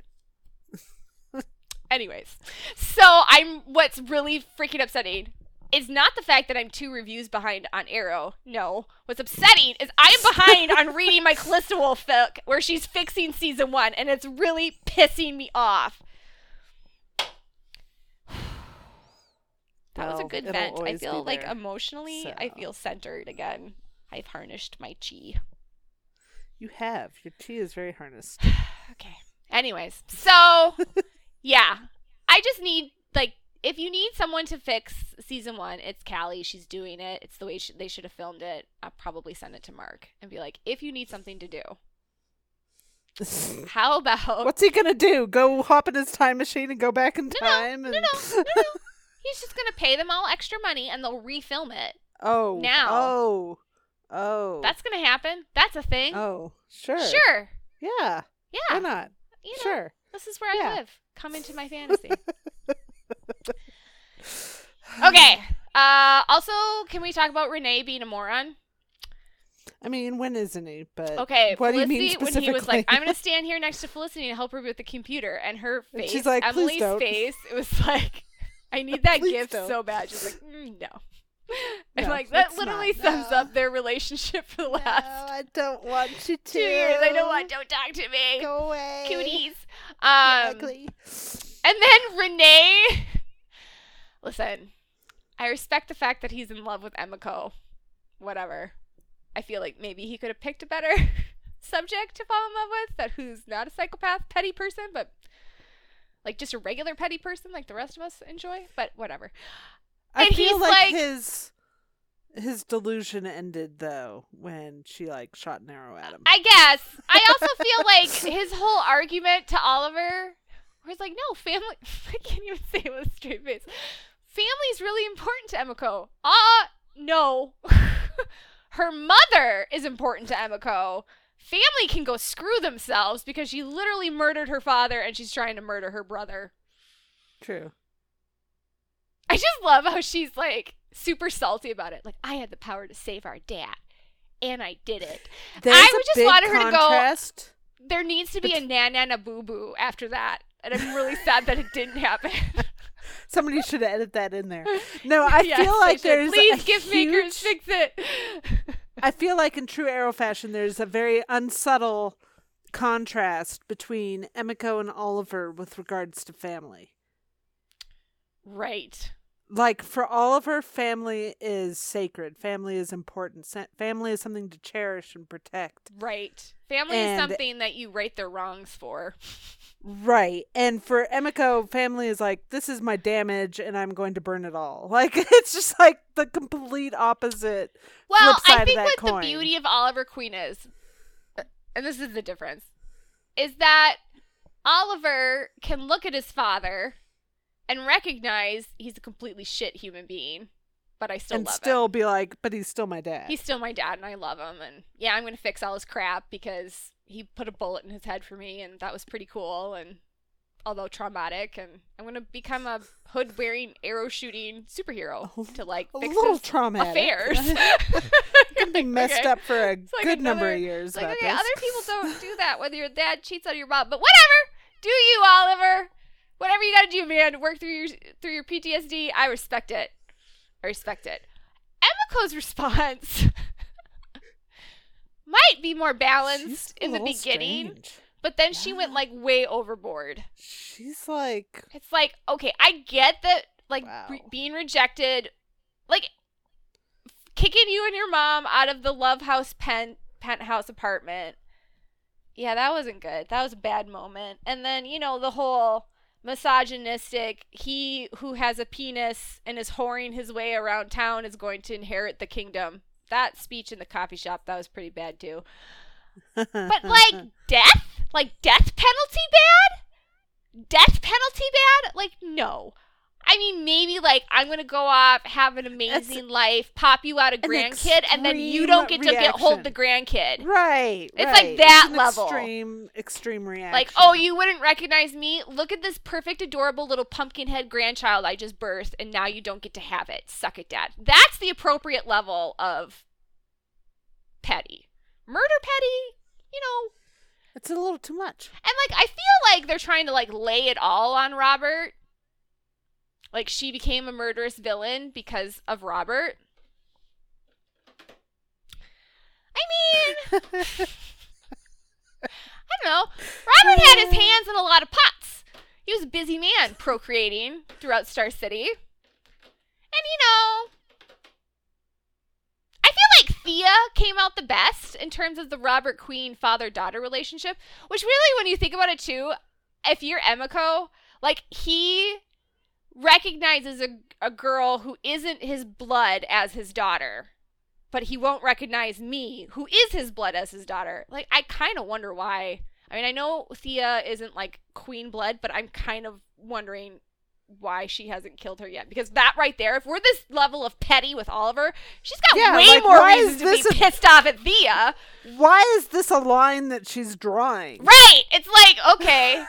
Anyways, so I'm what's really freaking upsetting. It's not the fact that I'm two reviews behind on Arrow. No. What's upsetting is I'm behind on reading my Calista Wolf book where she's fixing season one, and it's really pissing me off. That well, was a good vent. I feel like emotionally, so. I feel centered again. I've harnessed my chi. You have. Your chi is very harnessed. Okay. Anyways. So, yeah. I just need, like, if you need someone to fix season one, it's Callie. She's doing it. It's the way she, they should have filmed it. I'll probably send it to Mark and be like, if you need something to do, how about... What's he going to do? Go hop in his time machine and go back in no, time? No, and... no, no, no, no. He's just going to pay them all extra money and they'll refilm it. Oh. Now. Oh. Oh. That's going to happen. That's a thing. Oh, sure. Sure. Yeah. Yeah. Why not? You know, sure. This is where yeah. I live. Come into my fantasy. Okay. Uh, also, can we talk about Renee being a moron? I mean, when isn't he? But okay, what Felicity, do you mean when he was like, "I'm going to stand here next to Felicity and help her with the computer," and her face, and she's like, Emily's don't. face, it was like, "I need that gift don't. so bad." She's like, mm, "No." And no, like that literally not. sums no. up their relationship for the last. No, I don't want you to. Two years. I don't want. Don't talk to me. Go away, cooties. Um, ugly. And then Renee. Listen, I respect the fact that he's in love with Emiko. Whatever. I feel like maybe he could have picked a better subject to fall in love with, that who's not a psychopath petty person, but like just a regular petty person like the rest of us enjoy, but whatever. I and feel he's like, like his his delusion ended though when she like shot an arrow at him. I guess. I also feel like his whole argument to Oliver was like, no, family I can't even say it with a straight face. Family's really important to Emiko. Ah, uh, no. Her mother is important to Emiko. Family can go screw themselves because she literally murdered her father and she's trying to murder her brother. True. I just love how she's like super salty about it. Like, I had the power to save our dad and I did it. There's I would just want her contrast. to go, there needs to be a na na na boo boo after that. And I'm really sad that it didn't happen. Somebody should edit that in there. No, I yes, feel like there's please a gift huge... makers fix it. I feel like in true Arrow fashion, there's a very unsubtle contrast between Emiko and Oliver with regards to family. Right. Like for Oliver, family is sacred. Family is important. Family is something to cherish and protect. Right. Family and... is something that you right their wrongs for. Right. And for Emiko, family is like, this is my damage and I'm going to burn it all. Like, it's just like the complete opposite. Well, I think what coin. the beauty of Oliver Queen is, and this is the difference, is that Oliver can look at his father and recognize he's a completely shit human being, but I still and love still him. And still be like, but he's still my dad. He's still my dad and I love him. And yeah, I'm going to fix all his crap because... he put a bullet in his head for me, and that was pretty cool, and although traumatic, and I'm going to become a hood-wearing, arrow-shooting superhero oh, to, like, fix his traumatic. affairs. You're like, messed okay. up for a it's good like number another, of years. Like, okay, this. Other people don't do that, whether your dad cheats on your mom, but whatever! Do you, Oliver? Whatever you gotta do, man, work through your through your P T S D, I respect it. I respect it. Emiko's response... might be more balanced in the beginning, strange. but then yeah. she went like way overboard. She's like, it's like, okay, I get that, like wow. re- being rejected, like kicking you and your mom out of the love house pen penthouse apartment Yeah, that wasn't good. That was a bad moment. And then, you know, the whole misogynistic, he who has a penis and is whoring his way around town is going to inherit the kingdom. That speech in the coffee shop, that was pretty bad too. But like death? Like death penalty bad? Death penalty bad? Like, no. I mean, maybe like I'm gonna go off, have an amazing That's life, pop you out a grandkid, and then you don't get to reaction. get hold the grandkid. Right. It's right. like that it's level. Extreme, extreme reaction. Like, oh, you wouldn't recognize me? Look at this perfect, adorable little pumpkin head grandchild I just birthed, and now you don't get to have it. Suck it, Dad. That's the appropriate level of petty. Murder petty, you know. It's a little too much. And like, I feel like they're trying to like lay it all on Robert. Like, she became a murderous villain because of Robert. I mean, I don't know. Robert had his hands in a lot of pots. He was a busy man procreating throughout Star City. And, you know, I feel like Thea came out the best in terms of the Robert Queen father-daughter relationship, which really, when you think about it, too, if you're Emiko, like, he recognizes a, a girl who isn't his blood as his daughter, but he won't recognize me, who is his blood, as his daughter. Like, I kind of wonder why. I mean, I know Thea isn't like queen blood, but I'm kind of wondering why she hasn't killed her yet, because that right there, if we're this level of petty with Oliver, she's got yeah, way like, more reason to be a... pissed off at Thea. Why is this a line that she's drawing? Right! It's like, okay...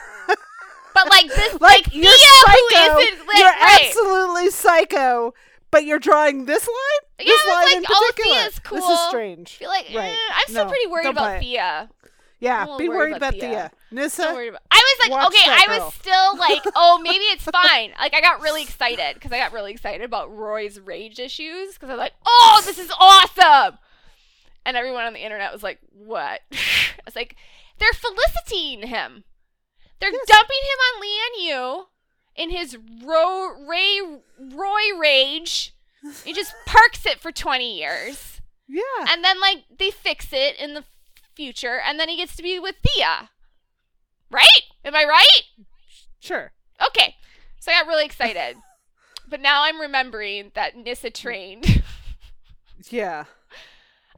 But like this, like, like you're Thea, psycho, who isn't like, you're right. absolutely psycho. But you're drawing this line. Yeah, this line like, in particular. Thea's cool. This is strange. I feel like right. eh, I'm still no, pretty worried about Thea. Yeah, be worried, worried about Thea. Thea. Nyssa. Worried about- I was like, okay, I was girl. still like, oh, maybe it's fine. Like, I got really excited because I got really excited about Roy's rage issues because I was like, oh, this is awesome. And everyone on the internet was like, what? I was like, they're felicitying him. They're yes. dumping him on Leon Yu in his Ro- Ray Roy rage. He just parks it for twenty years. Yeah. And then, like, they fix it in the future, and then he gets to be with Thea. Right? Am I right? Sure. Okay. So I got really excited. But now I'm remembering that Nyssa trained. Yeah.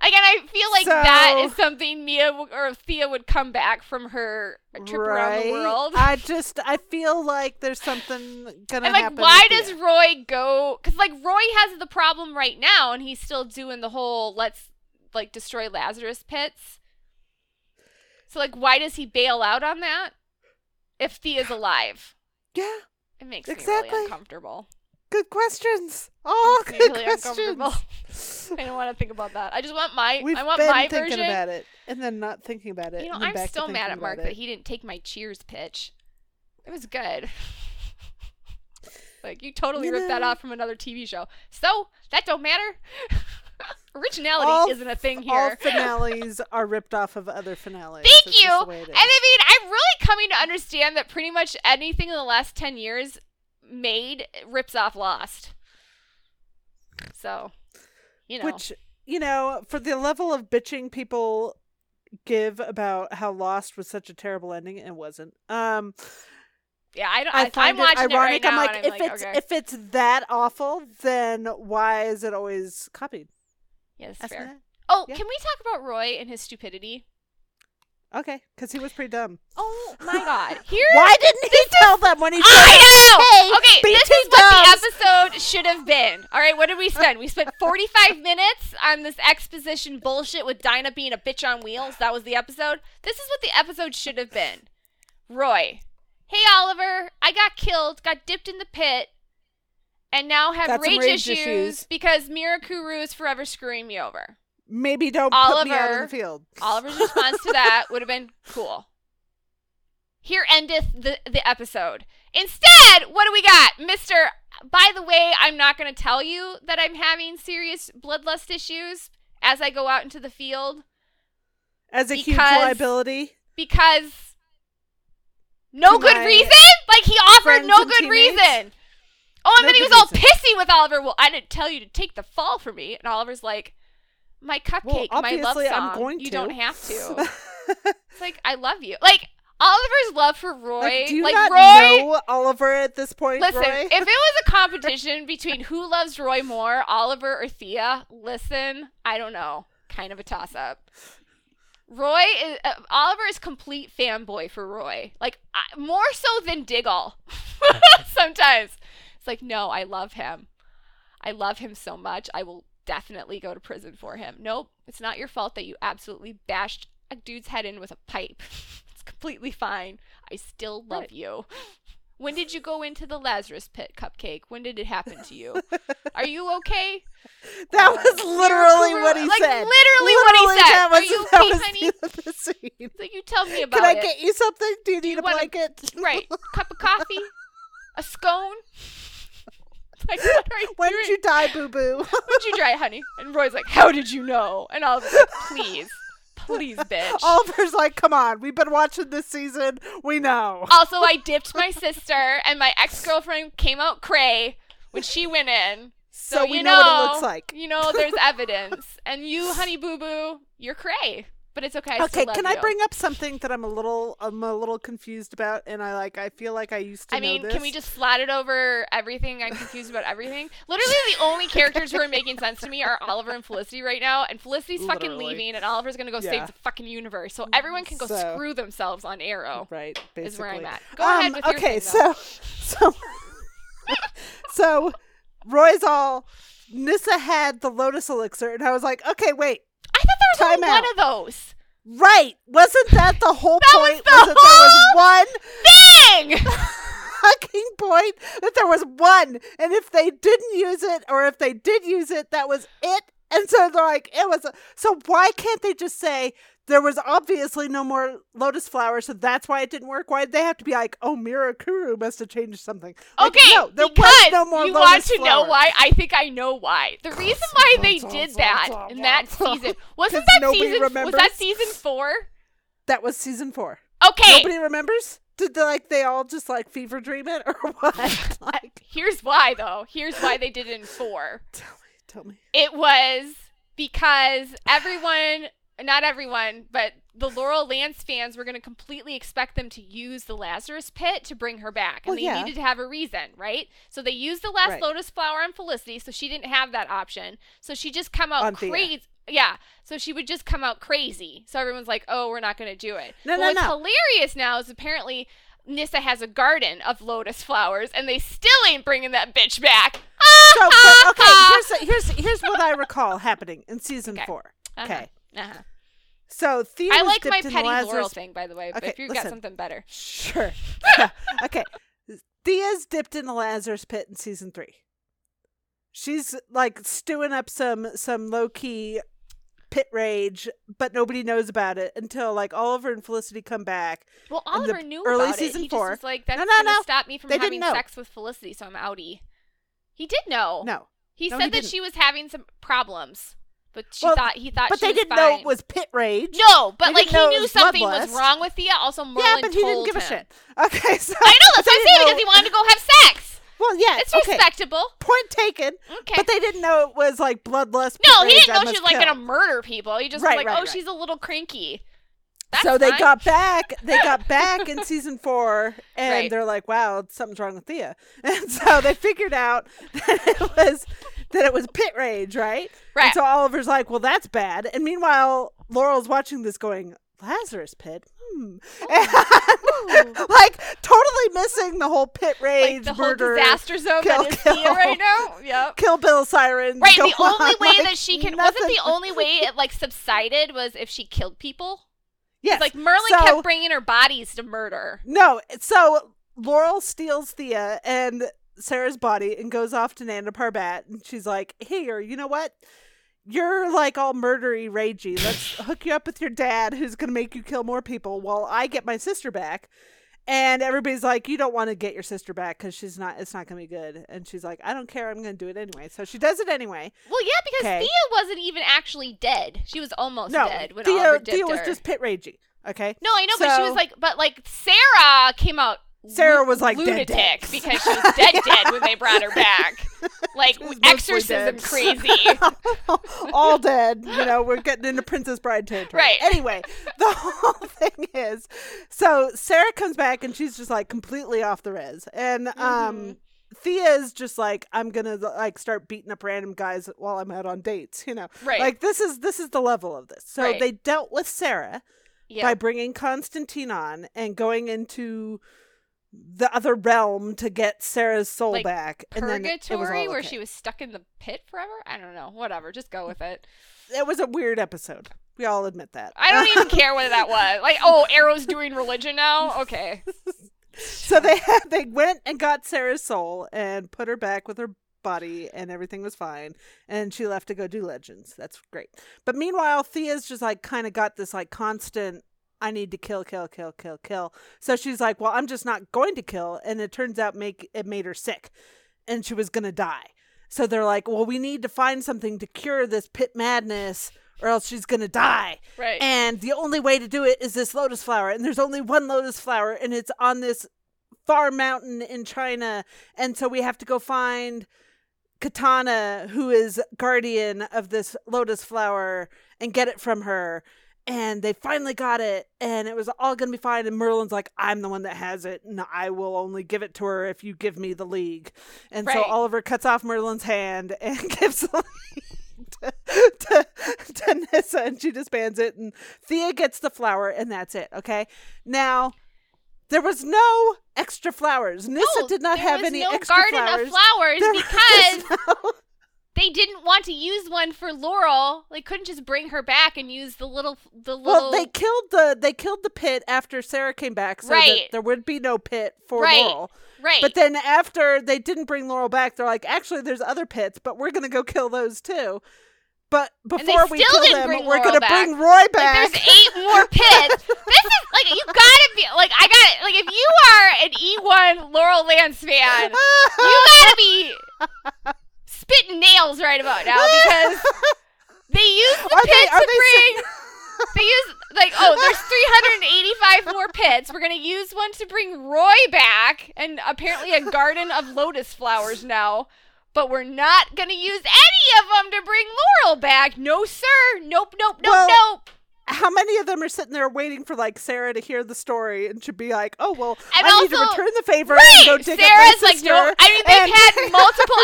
Again, I feel like so, that is something Mia w- or Thea would come back from her trip right? around the world. I just, I feel like there's something gonna and like, happen. And like, why does Thea. Roy go? Because like Roy has the problem right now, and he's still doing the whole let's like destroy Lazarus pits. So like, why does he bail out on that if Thea's alive? Yeah, it makes exactly. me really uncomfortable. Good questions. Oh, it's good really questions. I don't want to think about that. I just want my. We've I want been my thinking version. about it, and then not thinking about it. You know, I'm still mad at Mark it. that he didn't take my Cheers pitch. It was good. Like you totally you ripped know. that off from another T V show, so that don't matter. Originality all, isn't a thing here. All finales are ripped off of other finales. Thank That's you. And I mean, I'm really coming to understand that pretty much anything in the last ten years. Made rips off Lost, so you know, which you know, for the level of bitching people give about how Lost was such a terrible ending, and wasn't. Um, yeah, I don't. I I'm it watching ironic. it right now. I'm like, and I'm if like, it's okay. if it's that awful, then why is it always copied? Yeah, that's fair. That? Oh, yeah. Can we talk about Roy and his stupidity? Okay, because he was pretty dumb. Oh my God! Here, why didn't he tell is, them when he? I know. Hey, okay, this is what the episode should have been. All right, what did we spend? We spent forty-five minutes on this exposition bullshit with Dinah being a bitch on wheels. That was the episode. This is what the episode should have been. Roy, hey Oliver, I got killed, got dipped in the pit, and now have rage, rage issues, issues because Mirakuru is forever screwing me over. Maybe don't Oliver, put me out in the field. Oliver's response to that would have been cool. Here endeth the, the episode. Instead, what do we got? Mister, by the way, I'm not going to tell you that I'm having serious bloodlust issues as I go out into the field. As a because, huge liability? Because no good reason? Like, he offered no good reason. Oh, and no then he was all reason. pissy with Oliver. Well, I didn't tell you to take the fall for me. And Oliver's like, my cupcake, well, my love song. I'm going to. You don't have to. It's like, I love you. Like, Oliver's love for Roy. Like, do you like, not Roy, know Oliver at this point? Listen, Roy? If it was a competition between who loves Roy more, Oliver or Thea, listen, I don't know. Kind of a toss-up. Roy is uh, Oliver is complete fanboy for Roy. Like, I, more so than Diggle. Sometimes. It's like, no, I love him. I love him so much. I will definitely go to prison for him. Nope. It's not your fault that you absolutely bashed a dude's head in with a pipe. It's completely fine. I still love right. you. When did you go into the Lazarus pit, Cupcake? When did it happen to you? Are you okay? That was literally what he like, said. Like, literally, literally what he said. Was, Are you okay, honey? The scene. Like, you tell me about it. Can I it. get you something? Do you need Do you a blanket? A, right. Cup of coffee? A scone? Like, what are you when doing? Did you die, boo-boo? When did you die, honey? And Roy's like, how did you know? And I was like, please. Please, bitch. Oliver's like, come on. We've been watching this season. We know. Also, I dipped my sister, and my ex-girlfriend came out cray when she went in. So, so we you know, know what it looks like. You know, there's evidence. And you, honey boo-boo, you're cray. But it's okay. I okay, can you. I bring up something that I'm a little I'm a little confused about, and I like I feel like I used to I know mean, this. Can we just slide it over everything? I'm confused about everything. Literally the only characters who are making sense to me are Oliver and Felicity right now, and Felicity's Literally. fucking leaving, and Oliver's going to go yeah. save the fucking universe. So everyone can go so, screw themselves on Arrow. Right, basically. Is where I'm at. Go um, ahead with okay, your Okay, so so So Roy's all Nyssa had the lotus elixir, and I was like, "Okay, wait. I thought there was only one of those." Right. Wasn't that the whole that point? Was the was that there was one thing. Fucking point that there was one. And if they didn't use it, or if they did use it, that was it. And so they're like, it was. A, so why can't they just say there was obviously no more lotus flowers, so that's why it didn't work? Why did they have to be like, oh, Mirakuru must have changed something? Like, okay, no, there because was no more you lotus want to flowers. Know why? I think I know why. The reason why they did that in that season wasn't that season. Remembers. Was that season four? That was season four. Okay, nobody remembers. Did they, like, they all just, like, fever dream it or what? Like, here's why though. Here's why they did it in four. Tell me. Tell me. It was because everyone, not everyone, but the Laurel Lance fans were going to completely expect them to use the Lazarus pit to bring her back. And well, they yeah. needed to have a reason, right? So they used the last right. lotus flower on Felicity, so she didn't have that option. So she just come out crazy. Yeah. So she would just come out crazy. So everyone's like, oh, we're not going to do it. No, but no, what's no. hilarious now is apparently Nyssa has a garden of lotus flowers, and they still ain't bringing that bitch back. So, but, okay, here's, here's here's what I recall happening in season okay. four. Uh-huh. Okay. Uh-huh. So Thea I like my petty Laurel thing, by the way, but okay, if you've listen. got something better. Sure. Yeah. Okay. Thea's dipped in the Lazarus pit in season three. She's like stewing up some some low-key pit rage, but nobody knows about it until like Oliver and Felicity come back. Well, Oliver knew early about season it. He four. Just was like, that's no, no, gonna no. stop me from they having sex with Felicity, so I'm outie. He did know. No. He no, said he that didn't. She was having some problems, but she well, thought he thought she was fine. But they didn't know it was pit rage. No, but like he knew something bloodlust. was wrong with Thea. Also, Merlin told him. Yeah, but he didn't give him. a shit. Okay, so. I know, that's what I'm saying, know. because he wanted to go have sex. Well, yeah. It's okay. respectable. Point taken. Okay. But they didn't know it was like bloodlust. No, he didn't rage, know she was like going to murder people. He just right, was like, right, oh, right. she's a little cranky. That's so they fine. got back. They got back in season four, and right. they're like, "Wow, something's wrong with Thea." And so they figured out that it was that it was pit rage, right? Right. And so Oliver's like, "Well, that's bad." And meanwhile, Laurel's watching this, going, "Lazarus pit." Hmm. Oh. And, like totally missing the whole pit rage, like the murder, whole disaster zone kill, that is kill, Thea right now. Yep. Kill Bill sirens. Right. The on, only way like, that she can nothing. wasn't the only way it like subsided was if she killed people. Yes. Like Merlin so, kept bringing her bodies to murder. No. So Laurel steals Thea and Sarah's body and goes off to Nanda Parbat. And she's like, here, you know what? You're like all murdery ragey. Let's hook you up with your dad who's going to make you kill more people while I get my sister back. And everybody's like, you don't want to get your sister back because she's not, it's not going to be good. And she's like, I don't care. I'm going to do it anyway. So she does it anyway. Well, yeah, because okay. Thea wasn't even actually dead. She was almost no, dead when Thea, Oliver dipped Thea her. was just pit ragey. Okay. No, I know, so, but she was like, but like Sarah came out. Sarah was like lunatic dead, dead. because she was dead, yeah. dead when they brought her back. Like, exorcism crazy. All dead. You know, we're getting into Princess Bride territory. Right. Anyway, the whole thing is, so Sarah comes back and she's just like completely off the res. And um, mm-hmm. Thea's just like, I'm going to like start beating up random guys while I'm out on dates, you know. Right. Like, this is, this is the level of this. So right. they dealt with Sarah yep. by bringing Constantine on and going into the other realm to get Sarah's soul like back. Purgatory, and then it was all okay. where she was stuck in the pit forever? I don't know. Whatever. Just go with it. It was a weird episode. We all admit that. I don't even care what that was. Like, oh, Arrow's doing religion now? Okay. So they had, they went and got Sarah's soul and put her back with her body and everything was fine. And she left to go do Legends. That's great. But meanwhile, Thea's just like kind of got this like constant, I need to kill, kill, kill, kill, kill. So she's like, well, I'm just not going to kill. And it turns out make it made her sick and she was going to die. So they're like, well, we need to find something to cure this pit madness or else she's going to die. Right. And the only way to do it is this lotus flower. And there's only one lotus flower and it's on this far mountain in China. And so we have to go find Katana, who is guardian of this lotus flower, and get it from her. And they finally got it, and it was all going to be fine. And Merlin's like, I'm the one that has it, and I will only give it to her if you give me the league. And right. so Oliver cuts off Merlin's hand and gives the league to, to, to Nyssa, and she disbands it. And Thea gets the flower, and that's it, okay? Now, there was no extra flowers. Nyssa oh, did not have any no extra flowers. There was no garden of flowers there because... No- They didn't want to use one for Laurel. They couldn't just bring her back and use the little, the little. Well, they killed the they killed the pit after Sarah came back, so right. that there would be no pit for right. Laurel. Right. But then after they didn't bring Laurel back, they're like, actually, there's other pits, but we're gonna go kill those too. But before we kill them, we're going to bring Roy back. Like, there's eight more pits. This is, like, you got to be, like, I got, like, if you are an E one Laurel Lance fan, you got to be spitting nails right about now because they used the are pits they, to bring, they, they use, like, oh, there's three hundred eighty-five more pits. We're going to use one to bring Roy back and apparently a garden of lotus flowers now. But we're not going to use any of them to bring Laurel back. No, sir. Nope, nope, nope, well, nope. How many of them are sitting there waiting for, like, Sarah to hear the story and should be like, oh, well, and I also, need to return the favor right, and go dig Sarah's up my sister. Like, no, I mean, they've and- had multiple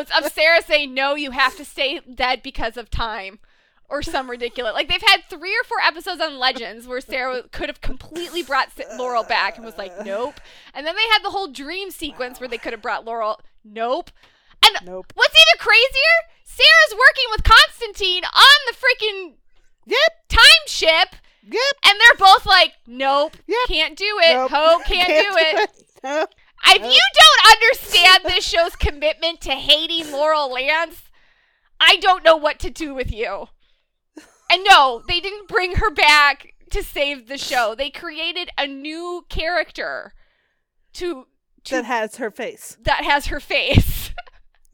episodes of Sarah saying, no, you have to stay dead because of time or some ridiculous. Like, they've had three or four episodes on Legends where Sarah could have completely brought Laurel back and was like, nope. And then they had the whole dream sequence where they could have brought Laurel, nope. And nope. What's even crazier? Sarah's working with Constantine on the freaking yep. time ship. Yep. And they're both like, nope, yep. can't do it. Nope. Ho, can't, can't do it. Do it. Nope. If nope. you don't understand this show's commitment to hating Laurel Lance, I don't know what to do with you. And no, they didn't bring her back to save the show. They created a new character to, to that has her face. That has her face.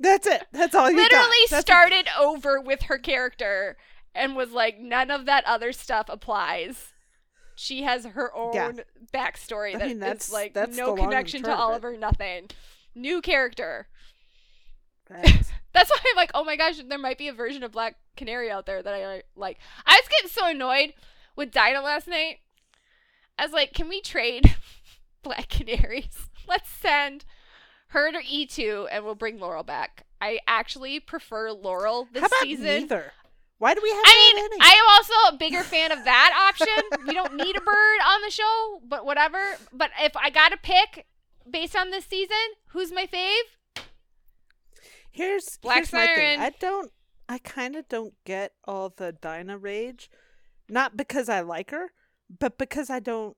That's it. That's all you got. Literally started over with her character and was like, none of that other stuff applies. She has her own yeah. backstory that I mean, that's, is like that's no connection to Oliver, nothing. New character. That's... that's why I'm like, oh my gosh, there might be a version of Black Canary out there that I like. I was getting so annoyed with Dinah last night. I was like, can we trade Black Canaries? Let's send... her to E two, and we'll bring Laurel back. I actually prefer Laurel this How about season. Neither? Why do we have? I mean, any? I am also a bigger fan of that option. We don't need a bird on the show, but whatever. But if I got to pick based on this season, who's my fave? Here's Black here's Siren. My thing. I don't. I kind of don't get all the Dinah rage, not because I like her, but because I don't.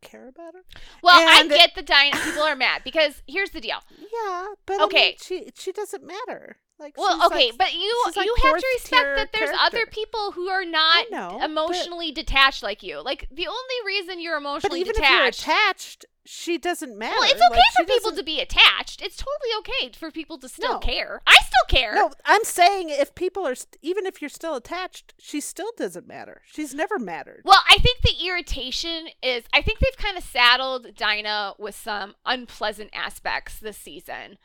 Care about her. Well, and I get the Dinah people are mad because here's the deal. Yeah, but okay, I mean, she she doesn't matter. Like, well, okay, like, but you like you have to respect that there's character. Other people who are not know, emotionally but, detached like you. Like the only reason you're emotionally but even detached, if you're attached, she doesn't matter. Well, it's okay like, for people doesn't... to be attached. It's totally okay for people to still no. care. I still care. No, I'm saying if people are st- even if you're still attached, she still doesn't matter. She's never mattered. Well, I think the irritation is I think they've kind of saddled Dinah with some unpleasant aspects this season.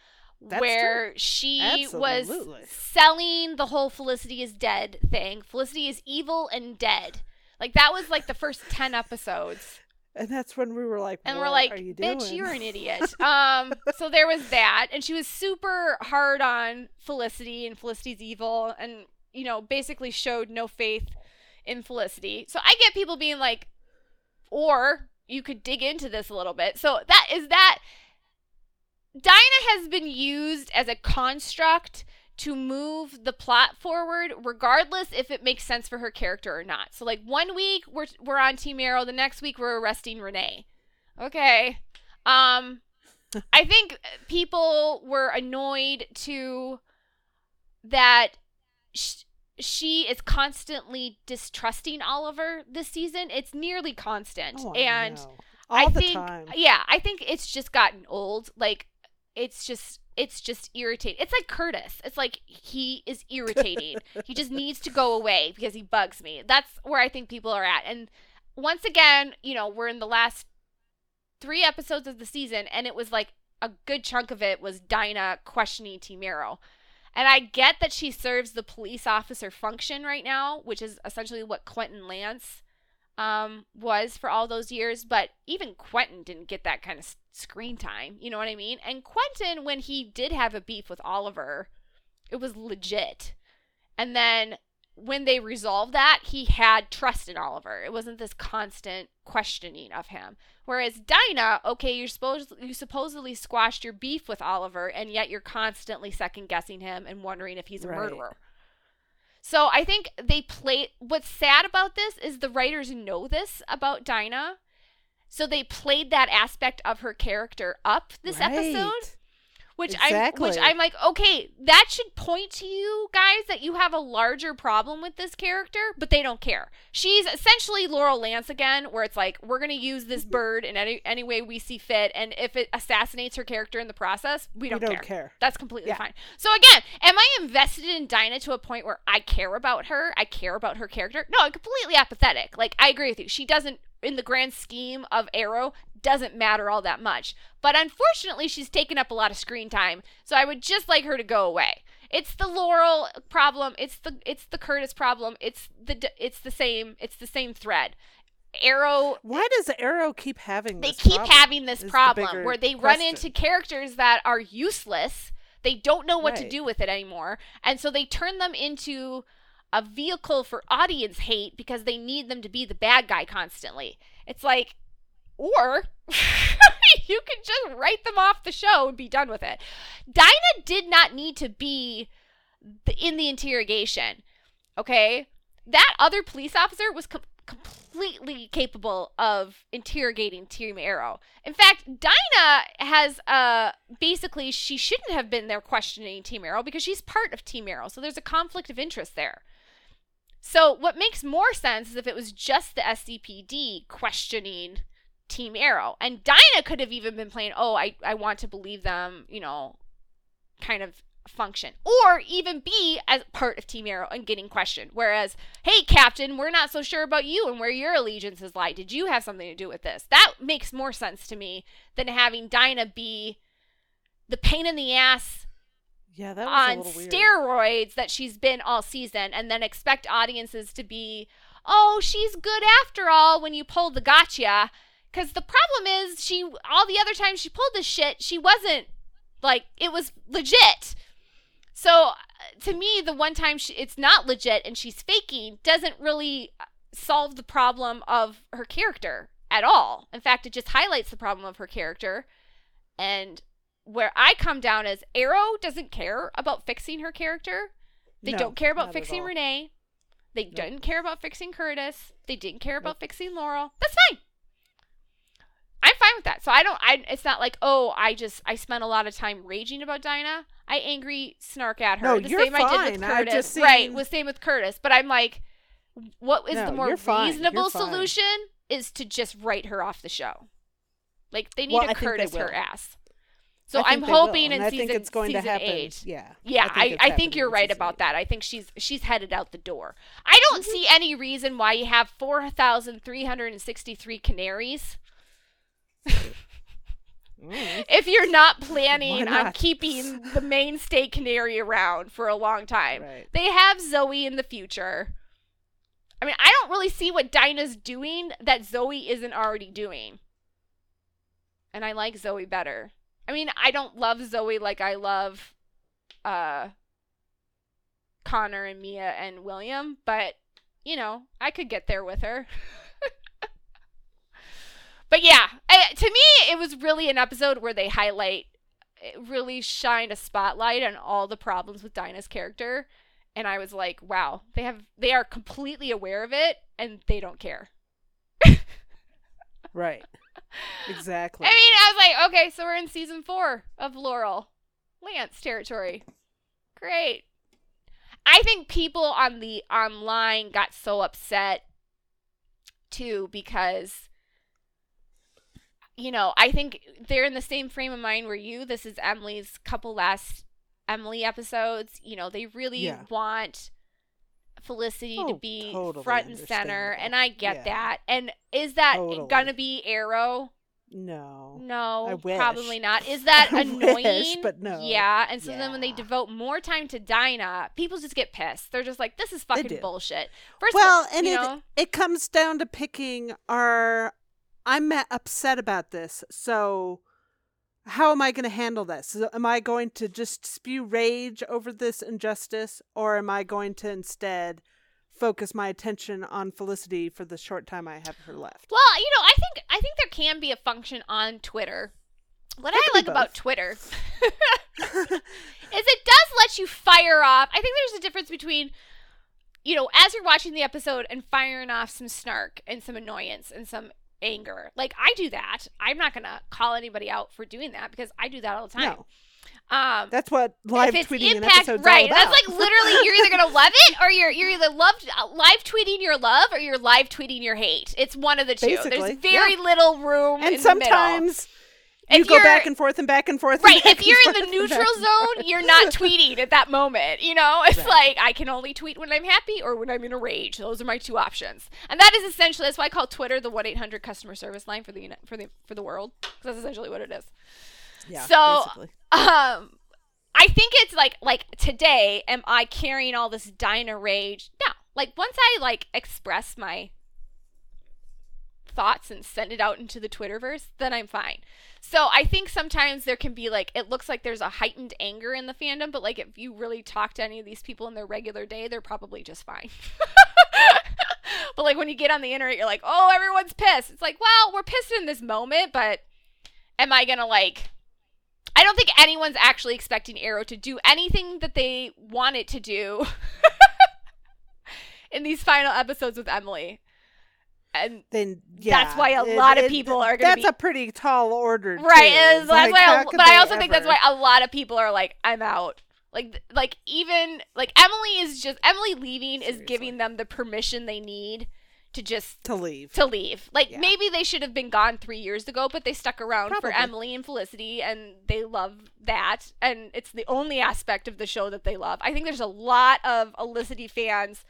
That's where true. She Absolutely. was selling the whole Felicity is dead thing. Felicity is evil and dead. Like, that was like the first ten episodes. And that's when we were like, and what we're like, are you doing? Bitch, you're an idiot. Um, so there was that. And she was super hard on Felicity and Felicity's evil and, you know, basically showed no faith in Felicity. So I get people being like, or you could dig into this a little bit. So that is that. Dinah has been used as a construct to move the plot forward, regardless if it makes sense for her character or not. So, like, one week we're we're on Team Arrow, the next week we're arresting Renee. Okay. Um, I think people were annoyed too that sh- she is constantly distrusting Oliver this season. It's nearly constant, oh, and no. All I the think, time. yeah, I think it's just gotten old. Like, it's just. It's just irritating. It's like Curtis. It's like he is irritating. He just needs to go away because he bugs me. That's where I think people are at. And once again, you know, we're in the last three episodes of the season, and it was like a good chunk of it was Dinah questioning Team Arrow. And I get that she serves the police officer function right now, which is essentially what Quentin Lance um, was for all those years. But even Quentin didn't get that kind of stuff. Screen time, you know what I mean? And Quentin, when he did have a beef with Oliver, it was legit. And then when they resolved that, he had trust in Oliver. It wasn't this constant questioning of him. Whereas Dinah, okay, you're supposed you supposedly squashed your beef with Oliver, and yet you're constantly second guessing him and wondering if he's a right. murderer. So I think they play. What's sad about this is the writers know this about Dinah. So they played that aspect of her character up this right. episode, which exactly. I'm which I'm like, okay, that should point to you guys that you have a larger problem with this character, but they don't care. She's essentially Laurel Lance again, where it's like, we're going to use this bird in any, any way we see fit, and if it assassinates her character in the process, we don't, we don't care. care. That's completely yeah. fine. So again, am I invested in Dinah to a point where I care about her? I care about her character? No, I'm completely apathetic. Like, I agree with you. She doesn't, in the grand scheme of Arrow, doesn't matter all that much. But unfortunately, she's taken up a lot of screen time, so I would just like her to go away. It's the Laurel problem. It's the it's the Curtis problem. It's the it's the same it's the same thread. Arrow. Why does Arrow keep having? They this keep problem? having this problem where they question. run into characters that are useless. They don't know what right. to do with it anymore, and so they turn them into a vehicle for audience hate because they need them to be the bad guy constantly. It's like, or you can just write them off the show and be done with it. Dinah did not need to be in the interrogation, okay? That other police officer was com- completely capable of interrogating Team Arrow. In fact, Dinah has, uh, basically, she shouldn't have been there questioning Team Arrow because she's part of Team Arrow, so there's a conflict of interest there. So what makes more sense is if it was just the S C P D questioning Team Arrow. And Dinah could have even been playing, oh, I, I want to believe them, you know, kind of function. Or even be as part of Team Arrow and getting questioned. Whereas, hey, Captain, we're not so sure about you and where your allegiances lie. Did you have something to do with this? That makes more sense to me than having Dinah be the pain in the ass Yeah, that was on a weird. steroids that she's been all season, and then expect audiences to be, oh, she's good after all when you pull the gotcha. Because the problem is, she all the other times she pulled this shit, she wasn't, like, it was legit. So, to me, the one time she, it's not legit and she's faking doesn't really solve the problem of her character at all. In fact, it just highlights the problem of her character. And where I come down is Arrow doesn't care about fixing her character. They no, don't care about fixing Renee. They no. didn't care about fixing Curtis. They didn't care about no. fixing Laurel. That's fine. I'm fine with that. So I don't, I, it's not like, oh, I just, I spent a lot of time raging about Dinah. I angry snark at her. No, the you're same fine. I did with Curtis. Just seen... Right. The same with Curtis. But I'm like, what is no, the more reasonable solution is to just write her off the show. Like, they need well, to I Curtis her ass. So I'm hoping in season, I think it's going season to happen. eight. Yeah, yeah, I, I, I think you're right about eight. that. I think she's she's headed out the door. I don't mm-hmm. see any reason why you have four thousand three hundred sixty-three canaries. Mm. If you're not planning not? on keeping the mainstay canary around for a long time. Right. They have Zoe in the future. I mean, I don't really see what Dinah's doing that Zoe isn't already doing. And I like Zoe better. I mean, I don't love Zoe like I love uh, Connor and Mia and William, but, you know, I could get there with her. But yeah, I, to me, it was really an episode where they highlight, really shined a spotlight on all the problems with Dinah's character. And I was like, wow, they have, they are completely aware of it and they don't care. Right. Exactly. I mean, I was like, okay, so we're in season four of Laurel Lance territory. Great. I think people on the online got so upset too because, you know, I think they're in the same frame of mind where you. This is Emily's couple last Emily episodes. You know, they really yeah. want Felicity oh, to be totally front and center, and I get yeah. that. And is that totally. gonna be Arrow? No, no, I wish. Probably not. Is that I annoying? Wish, but no, yeah. And so yeah. then when they devote more time to Dinah, people just get pissed. They're just like, "This is fucking bullshit." First well, of all, and you it know, it comes down to picking our. I'm upset about this, so how am I going to handle this? Am I going to just spew rage over this injustice, or am I going to instead focus my attention on Felicity for the short time I have her left? Well, you know, I think I think there can be a function on Twitter. What I like about Twitter is it does let you fire off. I think there's a difference between, you know, as you're watching the episode and firing off some snark and some annoyance and some anger. Like, I do that. I'm not gonna call anybody out for doing that because I do that all the time. No. Um, that's what live tweeting an episode's right. all about. That's like literally you're either gonna love it or you're you're either loved uh, live tweeting your love or you're live tweeting your hate. It's one of the two. Basically, There's very yeah. little room and in sometimes the middle. You go back and forth and back and forth. Right. If you're in the neutral zone, you're not tweeting at that moment. You know, it's right. like I can only tweet when I'm happy or when I'm in a rage. Those are my two options. And that is essentially, that's why I call Twitter the one eight hundred customer service line for the for the, for the world. Because that's essentially what it is. Yeah, so basically. um, I think it's like, like today, am I carrying all this Dinah rage? No. Like once I like express my thoughts and send it out into the Twitterverse, then I'm fine. So I think sometimes there can be like, it looks like there's a heightened anger in the fandom, but like if you really talk to any of these people in their regular day, they're probably just fine. But like when you get on the internet, you're like, oh, everyone's pissed. It's like, well, we're pissed in this moment, but am I gonna like, I don't think anyone's actually expecting Arrow to do anything that they want it to do in these final episodes with Emily. And then yeah, that's why a it, lot of people it, are going to be... That's a pretty tall order, too. Right. That's like, why I, but I also ever... think that's why a lot of people are like, I'm out. Like, like even... Like, Emily is just... Emily leaving Seriously. is giving them the permission they need to just... To leave. To leave. Like, yeah. maybe they should have been gone three years ago, but they stuck around Probably. for Emily and Felicity, and they love that. And it's the only aspect of the show that they love. I think there's a lot of Elicity fans...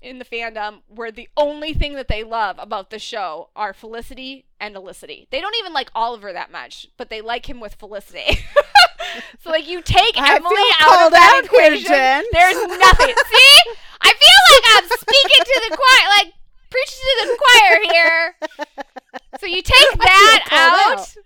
in the fandom where the only thing that they love about the show are Felicity and Elicity. They don't even like Oliver that much, but they like him with Felicity. So like you take Emily out of that out equation, here, Jen. There's nothing. See? I feel like I'm speaking to the choir, like preaching to the choir here. So you take that out. out. So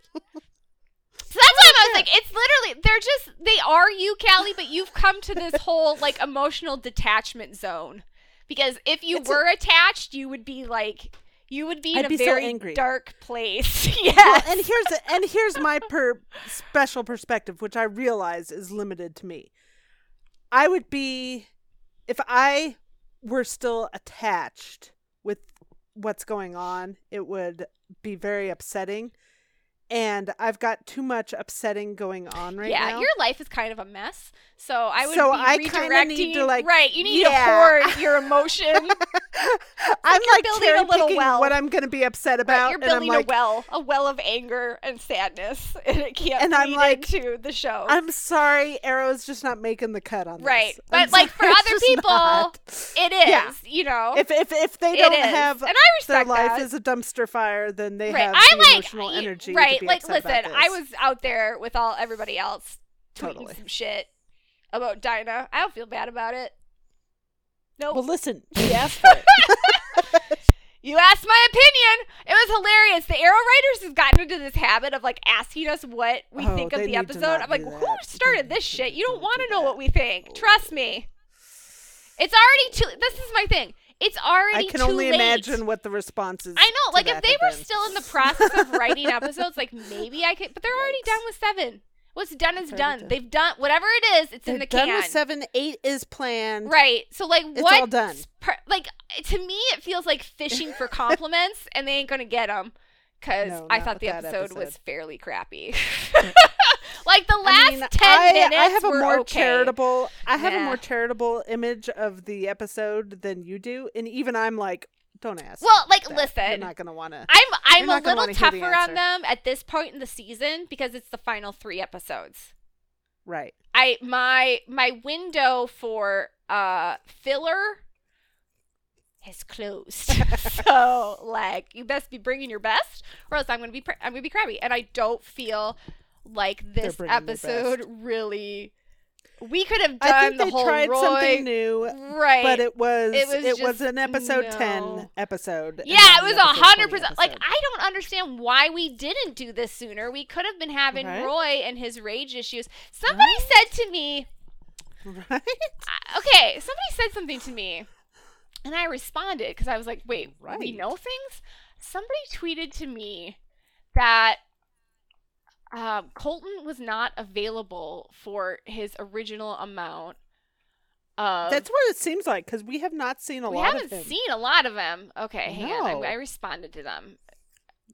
that's why I was like, it's literally, they're just, they are you, Callie, but you've come to this whole like emotional detachment zone. Because if you it's were a, attached, you would be like, you would be in I'd a be very so dark place. Yes. Well, and here's a, and here's my per- special perspective, which I realize is limited to me. I would be, if I were still attached with what's going on, it would be very upsetting. And I've got too much upsetting going on right yeah, now. Yeah, your life is kind of a mess. So I would so be I redirecting. Need to like, right, you need yeah. to hoard your emotion I'm like, like cherry a little picking well. What I'm going to be upset about. Right, you're building and I'm like, a well, a well of anger and sadness, and it can't and I'm like, into the show. I'm sorry, Arrow's just not making the cut on right. this. Right, but I'm like sorry, for other people, not. It is. Yeah. You know, if if if they don't have, and I respect their life that. Is a dumpster fire, then they right. have I the like, emotional I, energy. Right, to be like listen, I was out there with all everybody else tweeting totally. Some shit about Dinah. I don't feel bad about it. Nope. Well, listen, you asked for it. You asked my opinion. It was hilarious. The Arrow writers have gotten into this habit of like asking us what we oh, think of the episode. I'm like, who started this shit? You don't, don't want to do know that. What we think. Oh. Trust me. It's already too. This is my thing. It's already too late. I can only late. imagine what the response is. I know. Like if they were been. still in the process of writing episodes, like maybe I could. But they're already done with seven. What's done is done. done. They've done whatever it is. It's They're in the can. Done with seven, eight is planned. Right. So like, what? It's all done. Per, like to me, it feels like fishing for compliments, and they ain't gonna get them because no, I thought the episode, episode was fairly crappy. Like the last I mean, ten I, minutes, I have a were more okay. charitable. I have yeah. a more charitable image of the episode than you do, and even I'm like. Don't ask. Well, like, that. listen. You're not gonna wanna. I'm I'm a little tougher the on them at this point in the season because it's the final three episodes. Right. I my my window for uh filler is closed. So like, you best be bringing your best, or else I'm gonna be I'm gonna be crabby. And I don't feel like this episode really. We could have done I think the they whole tried Roy. Something new, right? But it was it was, it just, was an episode no. ten episode. Yeah, it was a hundred percent. Like I don't understand why we didn't do this sooner. We could have been having right? Roy and his rage issues. Somebody right? said to me, right? I, okay, somebody said something to me, and I responded because I was like, wait, right. we know things. Somebody tweeted to me that. Um, Colton was not available for his original amount. Of... That's what it seems like because we have not seen a we lot of him. We haven't seen a lot of him. Okay, no. hang on. I, I responded to them.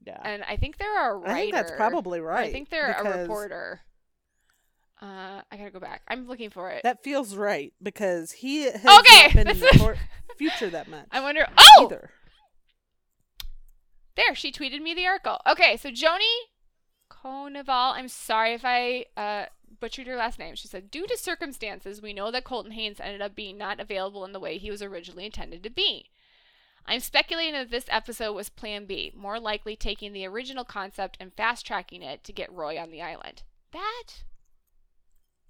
Yeah. And I think they're a writer. I think that's probably right. I think they're because... a reporter. Uh, I gotta go back. I'm looking for it. That feels right because he has okay. not been in the future that much. I wonder. Oh! Either. There, she tweeted me the article. Okay, so Joni... Coneval, I'm sorry if I uh, butchered your last name. She said, due to circumstances, we know that Colton Haynes ended up being not available in the way he was originally intended to be. I'm speculating that this episode was plan B, more likely taking the original concept and fast-tracking it to get Roy on the island. That?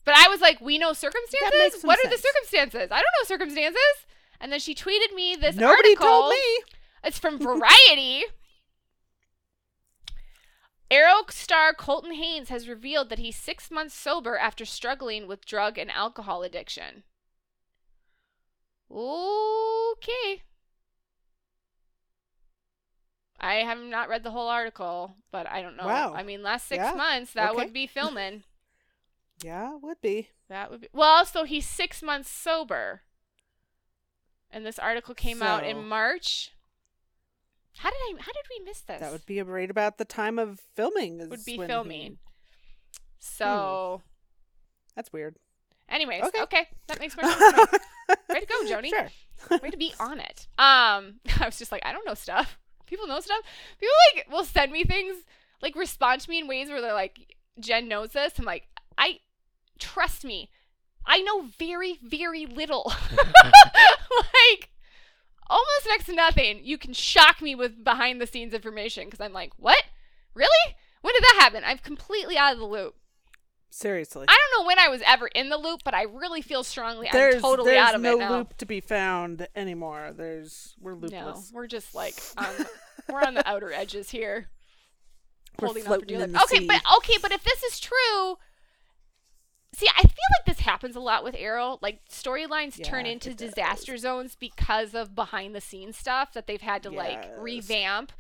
But I was like, we know circumstances? What are sense. The circumstances? I don't know circumstances. And then she tweeted me this Nobody article. Nobody told me. It's from Variety. Arrow star Colton Haynes has revealed that he's six months sober after struggling with drug and alcohol addiction. Okay. I have not read the whole article, but I don't know. Wow. I mean, last six yeah. months, that okay. would be filming. Yeah, it would be. That would be. Well, so he's six months sober. And this article came so. out in March. How did I? How did we miss this? That would be right about the time of filming. Is would be filming. He... So. Hmm. That's weird. Anyways, okay, okay. That makes more sense. Way to go, Joni. Sure. Way to be on it. Um, I was just like, I don't know stuff. People know stuff. People like will send me things, like respond to me in ways where they're like, Jen knows this. I'm like, I trust me. I know very, very little. Like. Almost next to nothing. You can shock me with behind the scenes information because I'm like, what? Really? When did that happen? I'm completely out of the loop. Seriously. I don't know when I was ever in the loop, but I really feel strongly there's, I'm totally out of no it now. There's no loop to be found anymore. There's we're loopless. No, we're just like um, we're on the outer edges here. We're holding on for dear life. Okay, sea. but okay, but if this is true. See, I feel like this happens a lot with Arrow. Like, storylines yeah, turn into disaster zones because of behind-the-scenes stuff that they've had to, yes. like, revamp.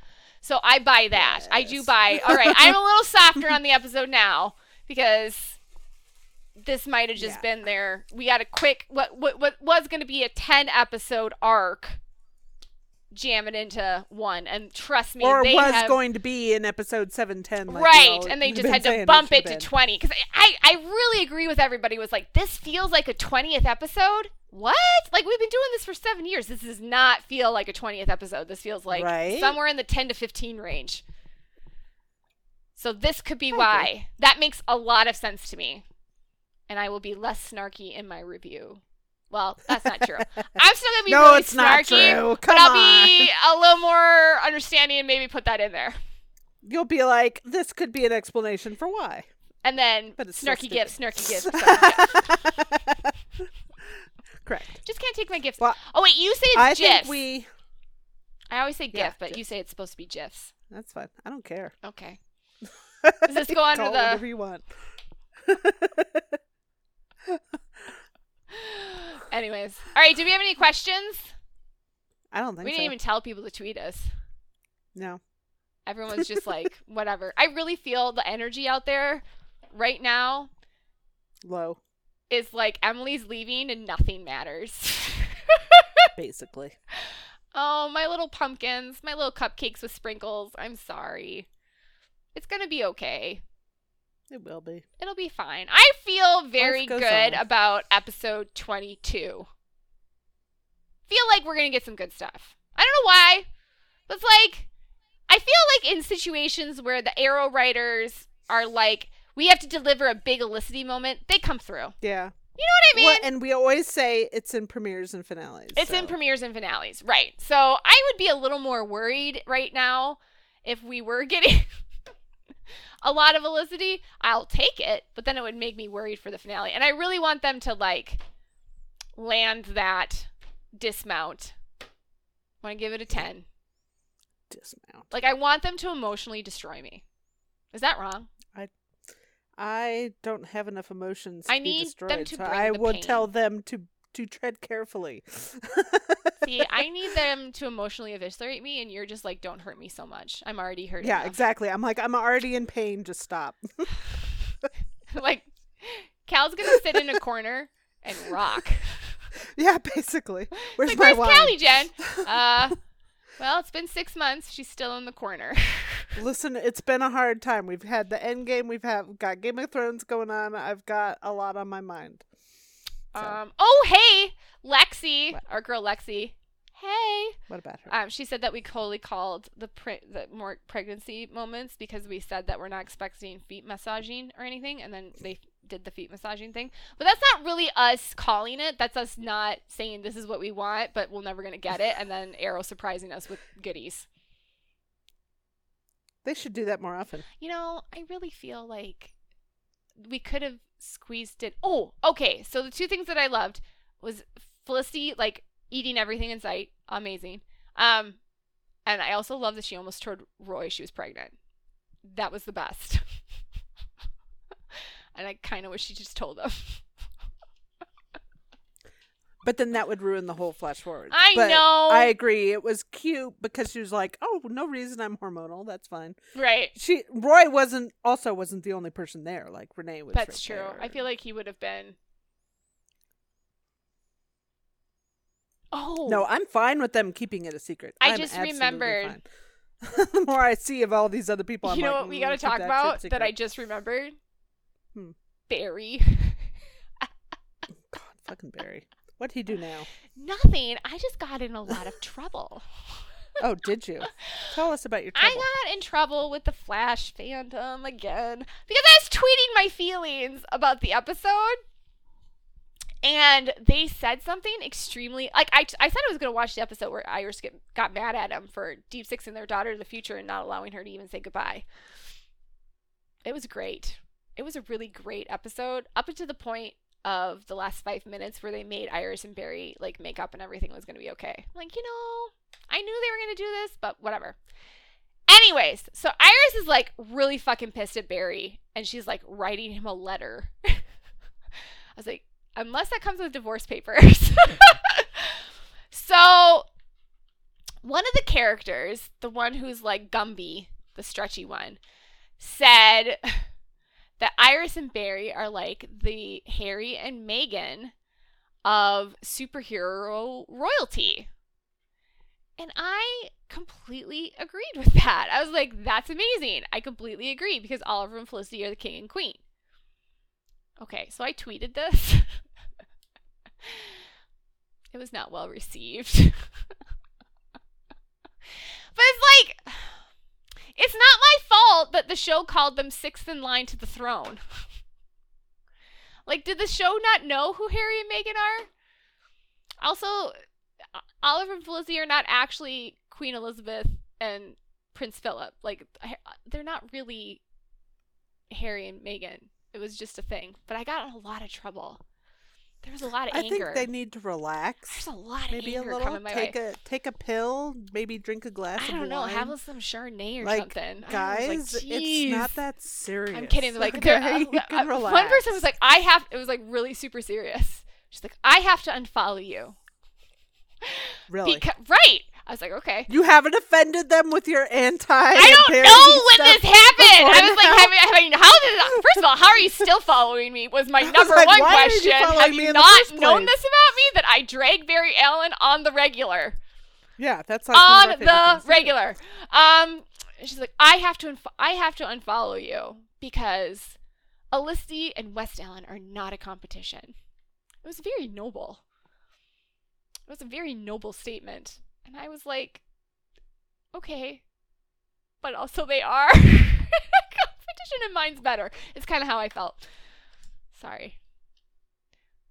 So I buy that. Yes. I do buy, all right, I'm a little softer on the episode now because this might have just yeah. been there. We got a quick, what what, what was going to be a ten-episode arc, jam it into one. And trust me, or they was have... going to be in episode seven ten, like right, and they just had to bump it, it to twenty because I, I I really agree with everybody was like, this feels like a twentieth episode. what? Like, we've been doing this for seven years. This does not feel like a twentieth episode. This feels like right? somewhere in the ten to fifteen range. So this could be why. Okay. That makes a lot of sense to me. And I will be less snarky in my review. Well, that's not true. I'm still going to be no, really it's snarky, not true. Come but I'll on. Be a little more understanding and maybe put that in there. You'll be like, this could be an explanation for why. And then snarky gifts, snarky gifts, snarky gifts. Correct. Just can't take my gifts. Well, oh, wait, you say it's I gifs. Think we... I always say gif, yeah, but gif. You say it's supposed to be gifs. That's fine. I don't care. Okay. Does this go under the... whatever you want. Anyways. All right, do we have any questions? I don't think so. We didn't so. even tell people to tweet us. No. Everyone's just like, whatever. I really feel the energy out there right now. Low. Is like Emily's leaving and nothing matters. Basically. Oh, my little pumpkins. My little cupcakes with sprinkles. I'm sorry. It's going to be okay. It will be. It'll be fine. I feel very good on. about episode twenty-two. Feel like we're going to get some good stuff. I don't know why, but it's like, I feel like in situations where the Arrow writers are like, we have to deliver a big Elicity moment, they come through. Yeah. You know what I mean? Well, and we always say it's in premieres and finales. It's so. in premieres and finales, right. So I would be a little more worried right now if we were getting... a lot of Elicity. I'll take it, but then it would make me worried for the finale. And I really want them to, like, land that dismount. I want to give it a ten. Dismount. Like, I want them to emotionally destroy me. Is that wrong? I I don't have enough emotions to I need be destroyed. Them to so bring I the would pain. Tell them to, to tread carefully. See, I need them to emotionally eviscerate me, and you're just like, don't hurt me so much. I'm already hurting. Yeah, enough. Exactly. I'm like, I'm already in pain. Just stop. Like, Cal's going to sit in a corner and rock. Yeah, basically. Where's like, my where's wine? Callie, Jen? Uh, well, it's been six months. She's still in the corner. Listen, it's been a hard time. We've had the end game. We've have got Game of Thrones going on. I've got a lot on my mind. So. Um. Oh, hey, Lexi, what? Our girl Lexi. Hey. What about her? Um. She said that we totally called the pre- the more pregnancy moments because we said that we're not expecting feet massaging or anything, and then they did the feet massaging thing. But that's not really us calling it. That's us not saying this is what we want, but we're never gonna get it, and then Arrow surprising us with goodies. They should do that more often. You know, I really feel like we could have squeezed it. Oh, okay. So the two things that I loved was Felicity, like, eating everything in sight. Amazing. Um, and I also love that she almost told Roy she was pregnant. That was the best. And I kind of wish she just told him. But then that would ruin the whole flash forward. I but know. I agree. It was cute because she was like, "Oh, no reason. I'm hormonal. That's fine." Right. She Roy wasn't also wasn't the only person there. Like Renee was. That's right true. There. I feel like he would have been. Oh no, I'm fine with them keeping it a secret. I I'm just remembered. The more I see of all these other people, I'm you know like, what we got to talk that about that I just remembered. Hmm. Barry. God, fucking Barry. What'd he do now? Nothing. I just got in a lot of trouble. Oh, did you? Tell us about your trouble. I got in trouble with the Flash fandom again because I was tweeting my feelings about the episode. And they said something extremely... Like, I, I said I was going to watch the episode where Iris get, got mad at him for deep sixing their daughter to the future and not allowing her to even say goodbye. It was great. It was a really great episode up until the point of the last five minutes where they made Iris and Barry like make up and everything was going to be okay. Like, you know, I knew they were going to do this, but whatever. Anyways, so Iris is like really fucking pissed at Barry and she's like writing him a letter. I was like, unless that comes with divorce papers. So one of the characters, the one who's like Gumby, the stretchy one, said that Iris and Barry are like the Harry and Meghan of superhero royalty. And I completely agreed with that. I was like, that's amazing. I completely agree because Oliver and Felicity are the king and queen. Okay, so I tweeted this. It was not well received. But it's like, it's not my fault that the show called them sixth in line to the throne. Like, did the show not know who Harry and Meghan are? Also, Oliver and Felicity are not actually Queen Elizabeth and Prince Philip. Like, they're not really Harry and Meghan. It was just a thing. But I got in a lot of trouble. There was a lot of I anger. I think they need to relax. There's a lot of maybe anger a little, coming my take way. A, take a pill. Maybe drink a glass of wine. I don't know. Wine. Have some Chardonnay or like, something. Guys, like, it's not that serious. I'm kidding. Like, okay, uh, you can uh, relax. One person was like, I have... It was like really super serious. She's like, I have to unfollow you. Really? Because, right. I was like, okay. You haven't offended them with your anti. I don't know when this happened. I was now. like, I mean, how did it, first of all, how are you still following me was my number was like, one question. You Have you not known this about me that I drag Barry Allen on the regular? Yeah, that's like on the regular. Um, she's like, I have to, inf- I have to unfollow you because Elicity and West Allen are not a competition. It was very noble. It was a very noble statement. And I was like, okay, but also they are. Competition and mine's better. It's kind of how I felt. Sorry.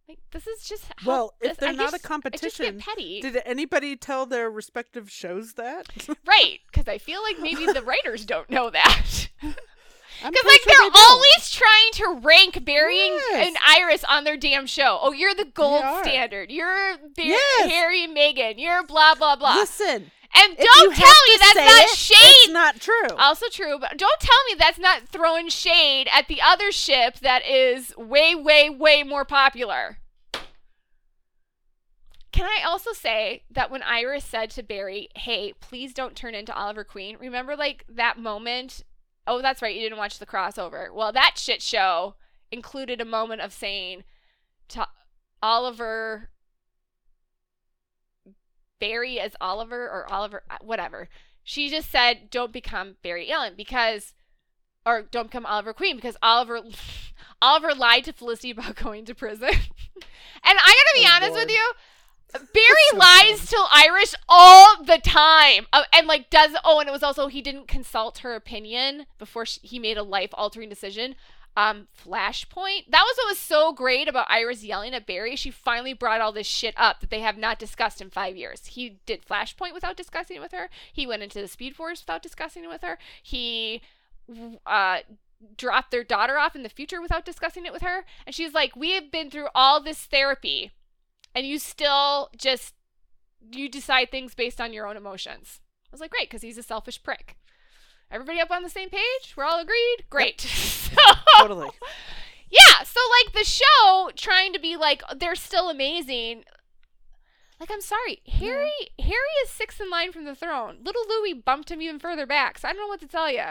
Like, this is just how. Well, if this, they're I not just, a competition, I just get petty. Did anybody tell their respective shows that? Right, because I feel like maybe the writers don't know that. Because, like, sure they're they always trying to rank Barry yes. and Iris on their damn show. Oh, you're the gold standard. You're Barry, yes. Harry and Meghan. You're blah, blah, blah. Listen. And don't tell me that's not it, shade. It's not true. Also true. But don't tell me that's not throwing shade at the other ship that is way, way, way more popular. Can I also say that when Iris said to Barry, hey, please don't turn into Oliver Queen, remember, like, that moment... Oh, that's right. You didn't watch the crossover. Well, that shit show included a moment of saying to Oliver, Barry as Oliver or Oliver, whatever. She just said, don't become Barry Allen because, or don't become Oliver Queen because Oliver, Oliver lied to Felicity about going to prison. And I gotta be oh, honest Lord. with you. Barry so lies to Iris all the time, uh, and like does. Oh, and it was also he didn't consult her opinion before she, he made a life-altering decision. Um, Flashpoint. That was what was so great about Iris yelling at Barry. She finally brought all this shit up that they have not discussed in five years. He did Flashpoint without discussing it with her. He went into the Speed Force without discussing it with her. He uh, dropped their daughter off in the future without discussing it with her. And she's like, "We have been through all this therapy." And you still just, you decide things based on your own emotions. I was like, great, because he's a selfish prick. Everybody up on the same page? We're all agreed? Great. Yep. So, totally. Yeah. So, like, the show trying to be like, they're still amazing. Like, I'm sorry. Harry mm. Harry is sixth in line from the throne. Little Louis bumped him even further back. So, I don't know what to tell you.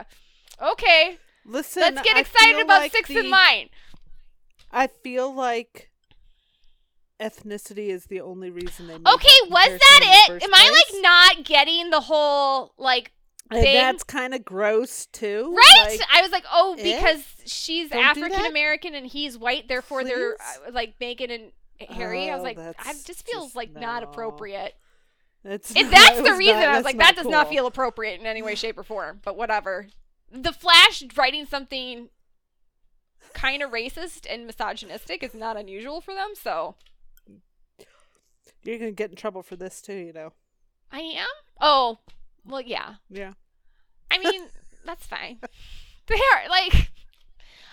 Okay. Listen, let's get excited about like sixth the, in line. I feel like... ethnicity is the only reason they made okay that was that it am place. I like not getting the whole like thing. And that's kind of gross too, right? Like, I was like, oh, because it? she's Don't African-American and he's white, therefore Please? they're uh, like Meghan and Harry. Oh, I was like, I just feels just, like no. not appropriate. That's if that's the reason not, I was like that does cool. not feel appropriate in any way, shape, or form, but whatever. The Flash writing something kind of racist and misogynistic is not unusual for them, so you're going to get in trouble for this, too, you know. I am? Oh, well, yeah. Yeah. I mean, that's fine. They are, like,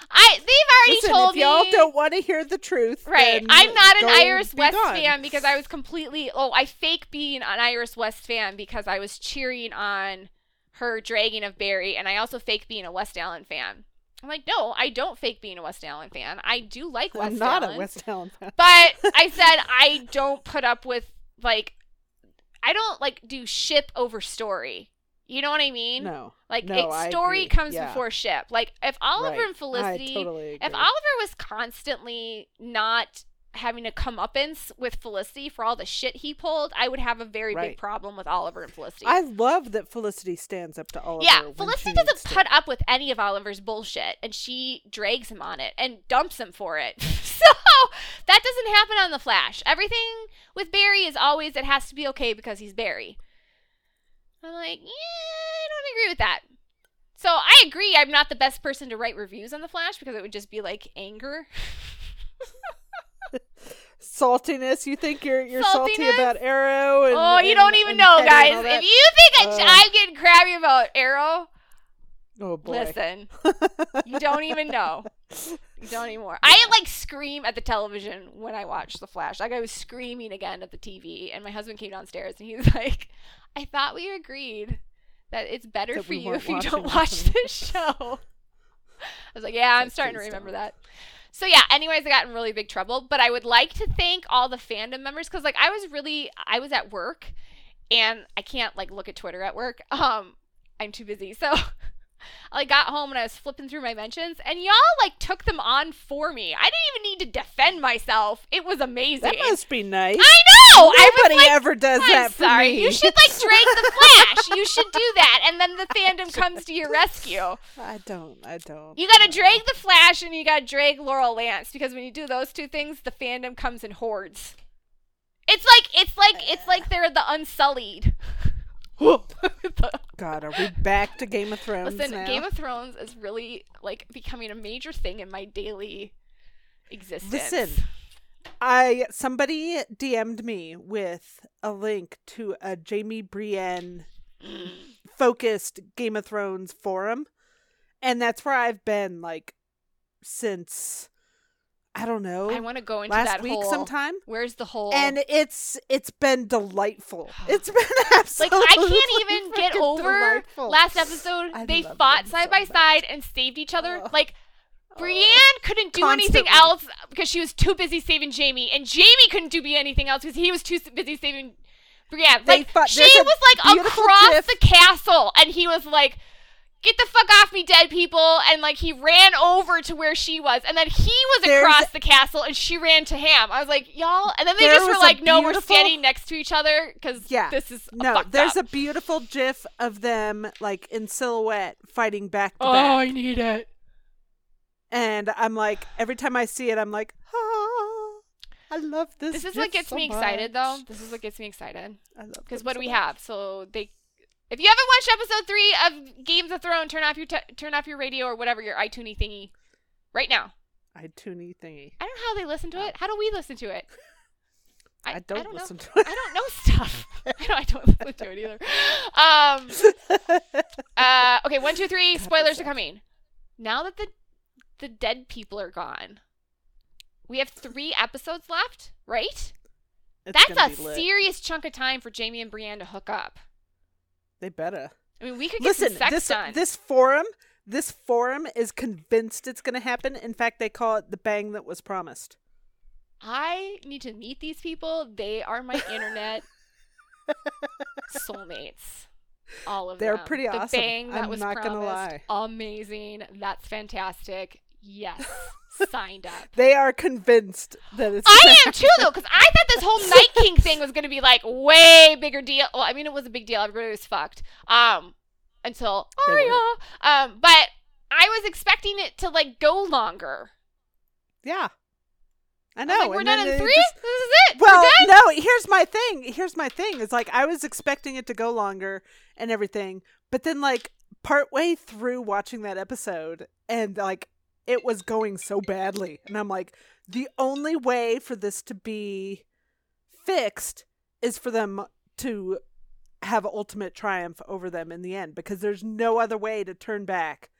I, they've already Listen, told if me. Y'all don't want to hear the truth. Right. I'm not an Iris West gone. fan because I was completely, oh, I fake being an Iris West fan because I was cheering on her dragging of Barry. And I also fake being a West Allen fan. I'm like, no, I don't fake being a West Allen fan. I do like West Allen. I'm not Allen, a West Allen fan. But I said I don't put up with, like, I don't, like, do ship over story. You know what I mean? No. Like, no, it, story comes yeah. before ship. Like, if Oliver right. and Felicity, totally if Oliver was constantly not having a comeuppance with Felicity for all the shit he pulled, I would have a very right. big problem with Oliver and Felicity. I love that Felicity stands up to Oliver. Yeah, Felicity doesn't put to. up with any of Oliver's bullshit, and she drags him on it and dumps him for it. So So that doesn't happen on The Flash. Everything with Barry is always, it has to be okay because he's Barry. I'm like, yeah, I don't agree with that. So I agree I'm not the best person to write reviews on The Flash because it would just be like anger. Saltiness. You think you're you're Saltiness? Salty about Arrow? And, oh, you and, don't even know, guys. If you think uh, I'm getting crabby about Arrow, oh boy. Listen, you don't even know. You don't anymore. Yeah. I like scream at the television when I watch The Flash. Like I was screaming again at the T V, and my husband came downstairs and he was like, "I thought we agreed that it's better that for you if you don't watch this show." I was like, "Yeah, I'm That's starting to remember dumb. that." So yeah, anyways, I got in really big trouble, but I would like to thank all the fandom members because like I was really, I was at work and I can't like look at Twitter at work. Um, I'm too busy. So I like, got home and I was flipping through my mentions and y'all like took them on for me. I didn't even need to defend myself. It was amazing. That must be nice. I know. Nobody I like, ever does I'm that for sorry. me. You should like drag The Flash. You should do that. And then the fandom comes to your rescue. I don't. I don't. You got to drag The Flash and you got to drag Laurel Lance because when you do those two things, the fandom comes in hordes. It's like, it's like, it's like they're the Unsullied. God, are we back to Game of Thrones? Listen, now? Game of Thrones is really like becoming a major thing in my daily existence. Listen, I somebody D M'd me with a link to a Jaime Brienne focused Game of Thrones forum, and that's where I've been like since I don't know. I want to go into last that week hole. sometime. Where's the hole? And it's it's been delightful. It's been absolutely like I can't even get over delightful. Last episode. I they fought side so by much. side and saved each other. Oh. Like Brienne oh. couldn't do Constantly. anything else because she was too busy saving Jaime, and Jaime couldn't do anything else because he was too busy saving Brienne. They like fought. She There's was like across drift. the castle, and he was like, "Get the fuck off me, dead people!" And like he ran over to where she was, and then he was across There's, the castle, and she ran to him. I was like, y'all, and then they just were like, "No, we're standing next to each other because yeah, this is no." Fucked there's up. a beautiful GIF of them like in silhouette fighting back to oh, back. Oh, I need it. And I'm like, every time I see it, I'm like, oh, I love this. This is GIF what gets so me much. excited, though. This is what gets me excited. I love because what so do we much. have? So they. If you haven't watched episode three of Games of Thrones, turn off your t- turn off your radio or whatever your iTunes thingy, right now. iTunes thingy. I don't know how they listen to it. How do we listen to it? I, I don't, I don't listen know. to it. I don't know stuff. I don't. I don't listen to it either. Um. Uh. Okay. One, two, three. Spoilers are coming. Now that the the dead people are gone, we have three episodes left, right? It's That's a serious chunk of time for Jaime and Brienne to hook up. They better. I mean, we could get Listen, some sex this, done. This forum, this forum is convinced it's going to happen. In fact, they call it the bang that was promised. I need to meet these people. They are my internet soulmates. All of They're them. They're pretty the awesome. Bang that I'm was not promised. Gonna lie. Amazing. That's fantastic. Yes. Signed up. They are convinced that it's. I am too, though, because I thought this whole Night King thing was going to be like way bigger deal. Well, I mean, it was a big deal. Everybody was fucked. Um, until Arya. Um, but I was expecting it to like go longer. Yeah, I know. I like, we're and done in three. Just... This is it. Well, no. Here's my thing. Here's my thing. It's like I was expecting it to go longer and everything, but then like partway through watching that episode and like. It was going so badly. And I'm like, the only way for this to be fixed is for them to have ultimate triumph over them in the end, because there's no other way to turn back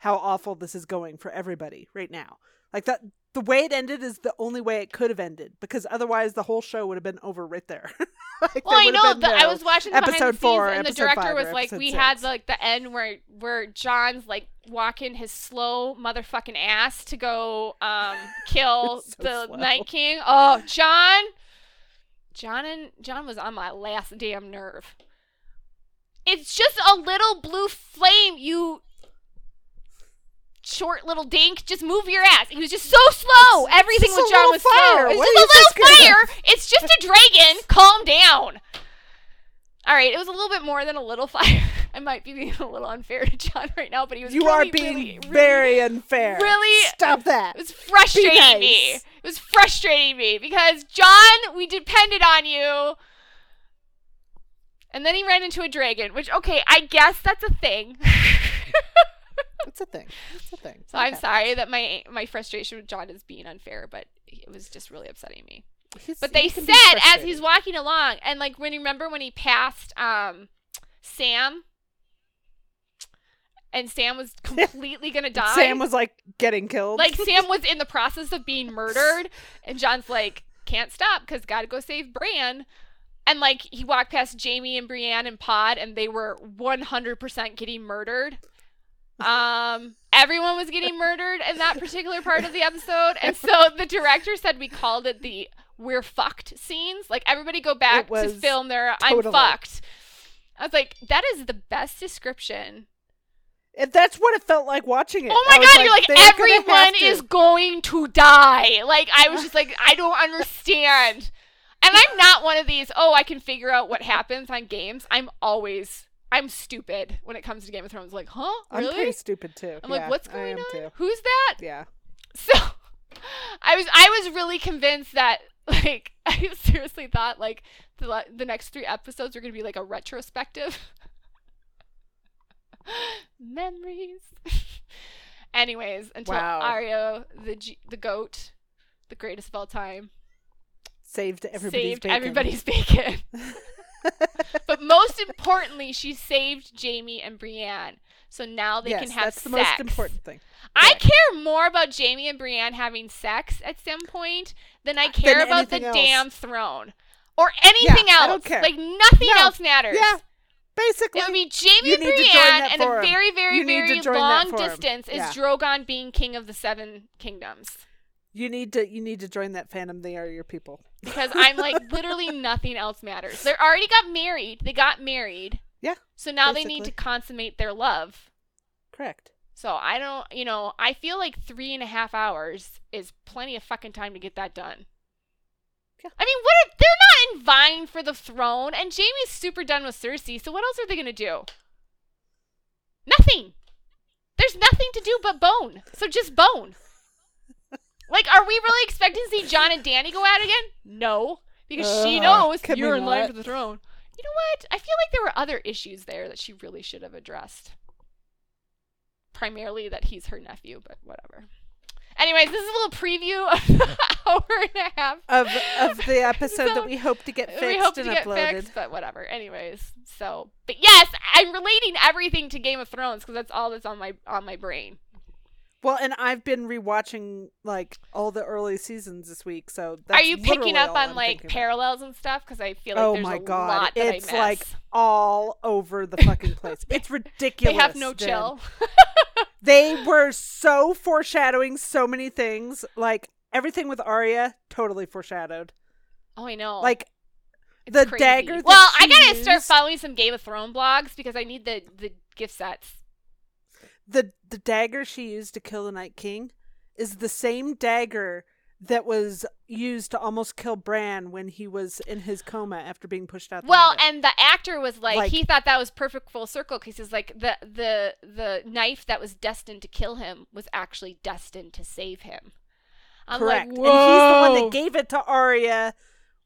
how awful this is going for everybody right now. Like that, the way it ended is the only way it could have ended, because otherwise the whole show would have been over right there. like, well, there I know. The, no I was watching the episode behind the four, scenes, and the director was like, "We six. had the, like the end where where John's like walking his slow motherfucking ass to go um kill so the slow. Night King." Oh, John, John and John was on my last damn nerve. It's just a little blue flame, you. Short little dink, just move your ass. He was just so slow. It's, Everything with John was fire. slow. It's just a little fire. It's just a dragon. Calm down. All right, it was a little bit more than a little fire. I might be being a little unfair to John right now, but he was. You really, are being really, really, very unfair. Really, stop that. It was frustrating nice. me. It was frustrating me because, John, we depended on you. And then he ran into a dragon, which, okay, I guess that's a thing. It's a thing. It's a thing. So okay. I'm sorry that my my frustration with John is being unfair, but it was just really upsetting me. He's, but they said as he's walking along, and like when you remember when he passed um, Sam, and Sam was completely gonna die. Sam was like getting killed. Like Sam was in the process of being murdered, and John's like, can't stop because gotta go save Bran. And like he walked past Jaime and Brienne and Pod, and they were one hundred percent getting murdered. Um, everyone was getting murdered in that particular part of the episode. And so the director said we called it the we're fucked scenes. Like, everybody go back to film their totally. I'm fucked. I was like, that is the best description. If that's what it felt like watching it. Oh my god, like, you're like, everyone is going to die. Like, I was just like, I don't understand. And I'm not one of these, oh, I can figure out what happens on games. I'm always... I'm stupid when it comes to Game of Thrones. Like, huh? Really? I'm pretty stupid too. I'm yeah, like, what's going on? Too. Who's that? Yeah. So, I was I was really convinced that, like, I seriously thought like the the next three episodes were gonna be like a retrospective. Memories. Anyways, until wow. Arya, the G- the goat, the greatest of all time, saved everybody's saved bacon. everybody's bacon. But most importantly, she saved Jaime and Brienne. So now they yes, can have sex. Yes, that's the most important thing. I right. care more about Jaime and Brienne having sex at some point than I care than about the else. damn throne. Or anything yeah, else. I don't care. Like, nothing no. else matters. Yeah, basically. It would be Jaime and Brienne, and a very, very, you very long distance yeah. is Drogon being king of the Seven Kingdoms. You need to you need to join that fandom. They are your people. Because I'm like, literally nothing else matters. They already got married. They got married. Yeah. So now basically. they need to consummate their love. Correct. So I don't, you know, I feel like three and a half hours is plenty of fucking time to get that done. Yeah. I mean, what if they're not in vying for the throne, and Jaime's super done with Cersei, so what else are they going to do? Nothing. There's nothing to do but bone. So just bone. Like, are we really expecting to see John and Danny go out again? No. Because uh, she knows you're in line for the throne. You know what? I feel like there were other issues there that she really should have addressed. Primarily that he's her nephew, but whatever. Anyways, this is a little preview of the hour and a half. Of of the episode so, that we hope to get fixed we hope and to get uploaded. Fixed, but whatever. Anyways. So, but yes, I'm relating everything to Game of Thrones because that's all that's on my on my brain. Well, and I've been rewatching like all the early seasons this week, so that's are you picking up on I'm like parallels about. and stuff? Because I feel like oh there's my a God. lot that it's I miss. Like all over the fucking place. It's ridiculous. They have no Jen. chill. They were so foreshadowing so many things. Like everything with Arya, totally foreshadowed. Oh, I know. Like it's the crazy. dagger. That well, I gotta used. start following some Game of Thrones blogs because I need the the gift sets. The the dagger she used to kill the Night King is the same dagger that was used to almost kill Bran when he was in his coma after being pushed out. The well, window. and the actor was like, like, he thought that was perfect full circle because he's like, the, the, the knife that was destined to kill him was actually destined to save him. I'm correct. Like, whoa. And he's the one that gave it to Arya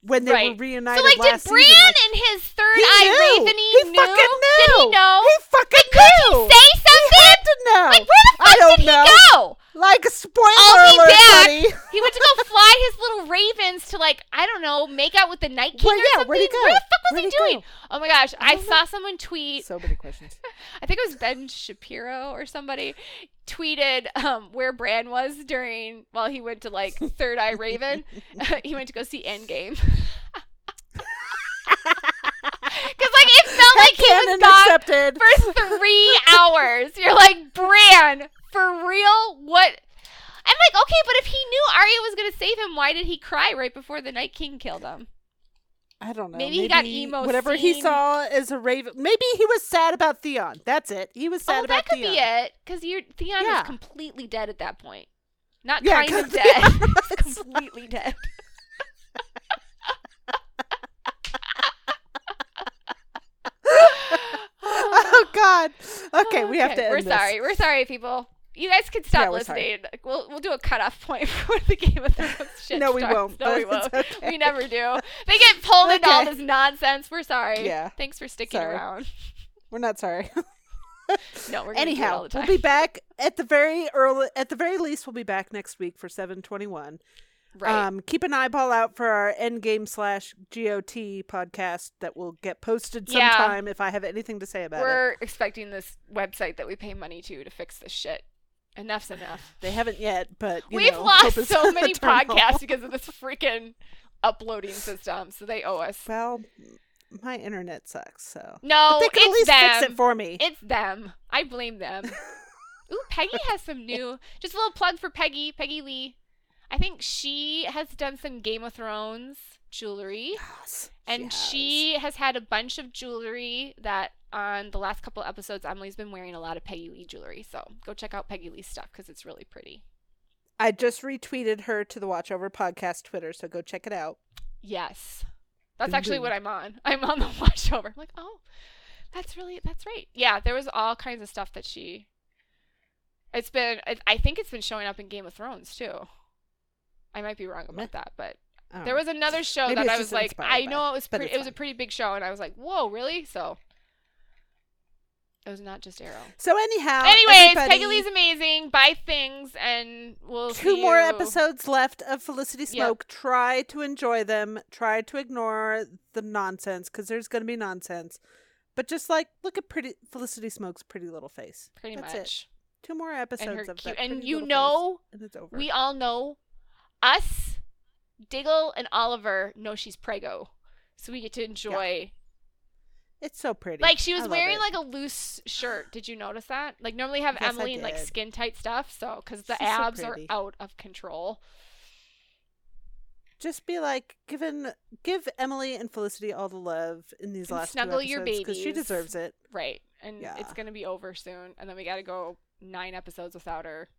when they right. were reunited last season. So, like, did Bran like, in his third eye wraith and he, he knew? Fucking knew? Did he know? He fucking like, knew! Could he say something? He No. Like, where the fuck did know. he go? Like, spoiler I'll be alert, back. buddy. He went to go fly his little ravens to, like, I don't know, make out with the Night King well, or yeah, something. Where'd he go? Where the fuck was where'd he, he doing? Oh, my gosh. I, I saw someone tweet. So many questions. I think it was Ben Shapiro or somebody tweeted um, where Bran was during, while well, he went to, like, Third Eye Raven. He went to go see Endgame. Because, like, it felt like he was gone accepted. for three hours. You're like, Bran, for real? What? I'm like, okay, but if he knew Arya was going to save him, why did he cry right before the Night King killed him? I don't know. Maybe, Maybe he got emo. Whatever scene. He saw as a raven. Maybe he was sad about Theon. That's it. He was sad oh, about Theon. Oh, that could Theon. be it. Because Theon yeah. is completely dead at that point. Not yeah, kind of dead. Completely dead. Oh, God. Okay, we have okay. to end We're this. sorry. We're sorry, people. You guys can stop yeah, listening. Sorry. We'll we'll do a cutoff point for the Game of Thrones shit. No, we starts. won't. No, we won't. Okay. We never do. They get pulled okay. into all this nonsense. We're sorry. Yeah. Thanks for sticking sorry. around. We're not sorry. No, we're gonna Anyhow, do it all the time. We'll be back at the very early, at the very least, we'll be back next week for seven twenty-one. Right. Um, keep an eyeball out for our Endgame slash G O T podcast that will get posted sometime yeah. if I have anything to say about we're it. We're expecting this website that we pay money to to fix this shit. Enough's enough. They haven't yet, but you we've know, lost so many podcasts because of this freaking uploading system, so they owe us. Well, my internet sucks, so no, but they can at least them. fix it for me. It's them. I blame them. Ooh, Peggy has some new. Just a little plug for Peggy, Peggy Lee. I think she has done some Game of Thrones jewelry, yes, and yes. she has had a bunch of jewelry that on the last couple episodes, Emily's been wearing a lot of Peggy Lee jewelry. So go check out Peggy Lee's stuff because it's really pretty. I just retweeted her to the Watch Over podcast Twitter, so go check it out. Yes, that's boom, actually boom. what I'm on. I'm on the Watch Over. I'm like, oh, that's really that's right. Yeah, there was all kinds of stuff that she. It's been. I think it's been showing up in Game of Thrones too. I might be wrong about that, but oh. there was another show Maybe that I was like, I know it was pretty, it was a pretty big show, and I was like, whoa, really? So it was not just Arrow. So anyhow, anyways, Peggy Lee's amazing. Buy things, and we'll two see more you. episodes left of Felicity Smoke. Yep. Try to enjoy them. Try to ignore the nonsense because there's going to be nonsense, but just like look at pretty Felicity Smoke's pretty little face. Pretty That's much. It. Two more episodes and her of cute, that. And you know, face, and it's over. We all know. Us, Diggle, and Oliver know she's preggo, so we get to enjoy. Yeah. It's so pretty. Like she was wearing it. like a loose shirt. Did you notice that? Like normally have yes, Emily in like skin tight stuff, so because the she's abs so are out of control. Just be like, given give Emily and Felicity all the love in these and last snuggle two episodes, your babies because she deserves it, right? And yeah. it's gonna be over soon, and then we got to go nine episodes without her.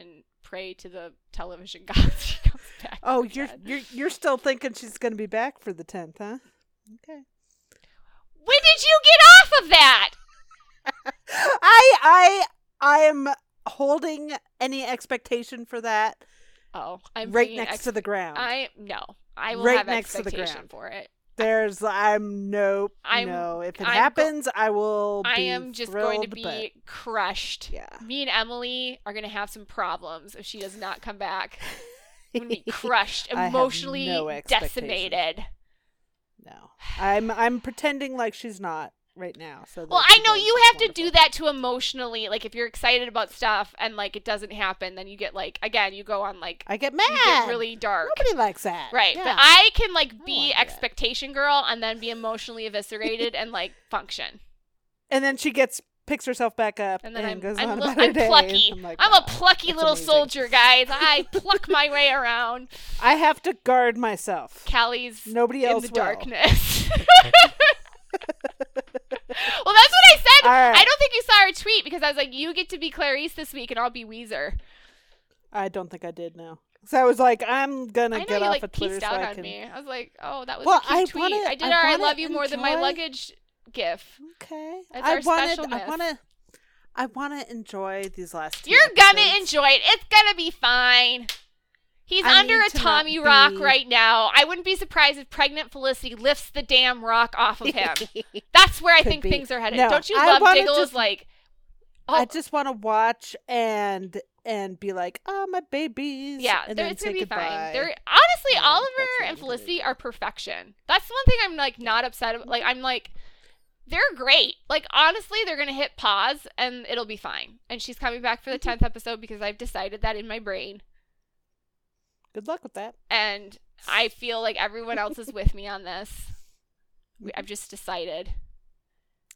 And pray to the television gods she comes back. Oh, you're you're you're still thinking she's going to be back for the tenth, huh? Okay. When did you get off of that? I I I am holding any expectation for that. Oh, I'm right next ex- to the ground. I no, I will right have next expectation to the ground. for it. There's I'm no I'm, no. If it I'm happens, go- I will. Be I am just thrilled, going to be but... crushed. Yeah. Me and Emily are going to have some problems if she does not come back. I'm going to be crushed, emotionally no decimated. No, I'm I'm pretending like she's not right now. So well, I know you have wonderful. to do that to emotionally. Like if you're excited about stuff and like it doesn't happen, then you get like again you go on like I get mad. You get really dark. Nobody likes that, right? Yeah. But I can like I be expectation that. girl and then be emotionally eviscerated and like function. And then she gets picks herself back up and then and I'm, goes I'm, on li- about I'm her plucky. Days. I'm, like, I'm wow, a plucky little amazing. soldier, guys. I pluck my way around. I have to guard myself. Callie's nobody else in the will. darkness. Well, that's what I said. Right. I don't think you saw her tweet because I was like, you get to be Clarice this week and I'll be Weezer. I don't think I did now. So I was like, I'm going to get you, off like, of Twitter. So out I, on can... me. I was like, oh, that was well, a cute I tweet. Wanna, I did I our I love you enjoy... more than my luggage gif. Okay. That's I our wanted, special I want to I want to enjoy these last two You're going to enjoy it. It's going to be fine. He's I under a to Tommy rock be... right now. I wouldn't be surprised if pregnant Felicity lifts the damn rock off of him. That's where I Could think be. things are headed. No, Don't you I love Diggle's just, like... Oh. I just want to watch and and be like, oh, my babies. Yeah, and it's going to be goodbye. fine. They're, honestly, yeah, Oliver and Felicity are perfection. That's one thing I'm like not upset about. Like, I'm like, they're great. Like, honestly, they're going to hit pause and it'll be fine. And she's coming back for the tenth episode because I've decided that in my brain. Good luck with that. And I feel like everyone else is with me on this. We, I've just decided.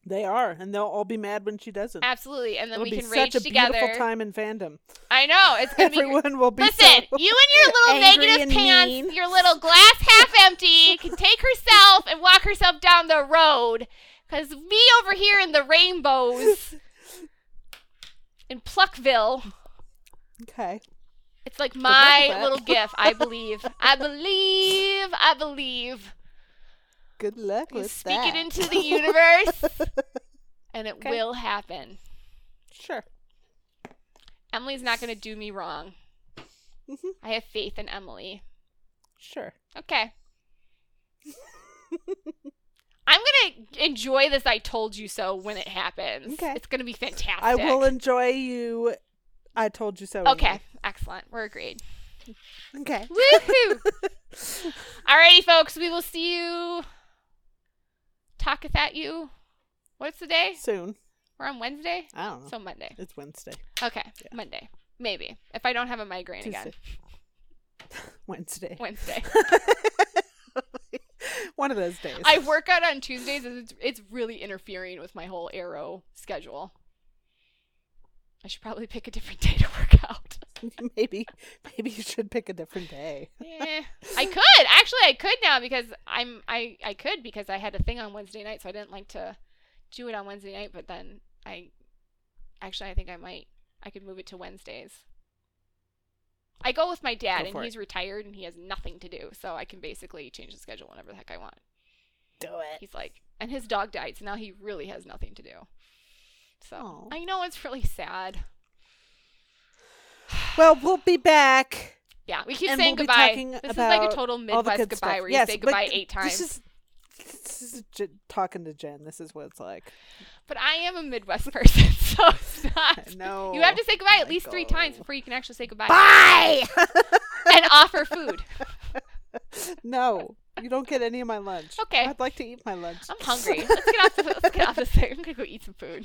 They are, and they'll all be mad when she doesn't. Absolutely, and then It'll we can rage together. It'll be such a beautiful time in fandom. I know it's gonna everyone be, will be. Listen, so you and your little negative pants, mean. your little glass half empty, can take herself and walk herself down the road, because me over here in the rainbows, in Pluckville. Okay. It's like my little gif. I believe. I believe. I believe. Good luck with speak that. Speak it into the universe, and it okay. will happen. Sure. Emily's not going to do me wrong. Mm-hmm. I have faith in Emily. Sure. Okay. I'm going to enjoy this I told you so when it happens. Okay. It's going to be fantastic. I will enjoy you I told you so. Okay. Anyway. Excellent. We're agreed. Okay. Woohoo! Alrighty, folks. We will see you. Talketh at you. What's the day? Soon. We're on Wednesday? I don't know. So Monday. It's Wednesday. Okay. Yeah. Monday. Maybe. If I don't have a migraine Tuesday. Again. Wednesday. Wednesday. One of those days. I work out on Tuesdays and it's, it's really interfering with my whole Arrow schedule. I should probably pick a different day to work out. maybe maybe you should pick a different day. Yeah, I could actually I could now because I'm I I could because I had a thing on Wednesday night, so I didn't like to do it on Wednesday night, but then I actually I think I might I could move it to Wednesdays. I go with my dad and it. He's retired and he has nothing to do, so I can basically change the schedule whenever the heck I want. Do it. He's like, and his dog died, so now he really has nothing to do. So aww. I know it's really sad. Well, we'll be back. Yeah, we keep saying we'll goodbye. This is like a total Midwest goodbye stuff. Where you yes, say goodbye eight times. This is, this is J- talking to Jen. This is what it's like. But I am a Midwest person, so it's not. No, you have to say goodbye at least God. three times before you can actually say goodbye. Bye! And offer food. No, you don't get any of my lunch. Okay. I'd like to eat my lunch. I'm hungry. Let's get off, the, let's get off this thing. I'm going to go eat some food.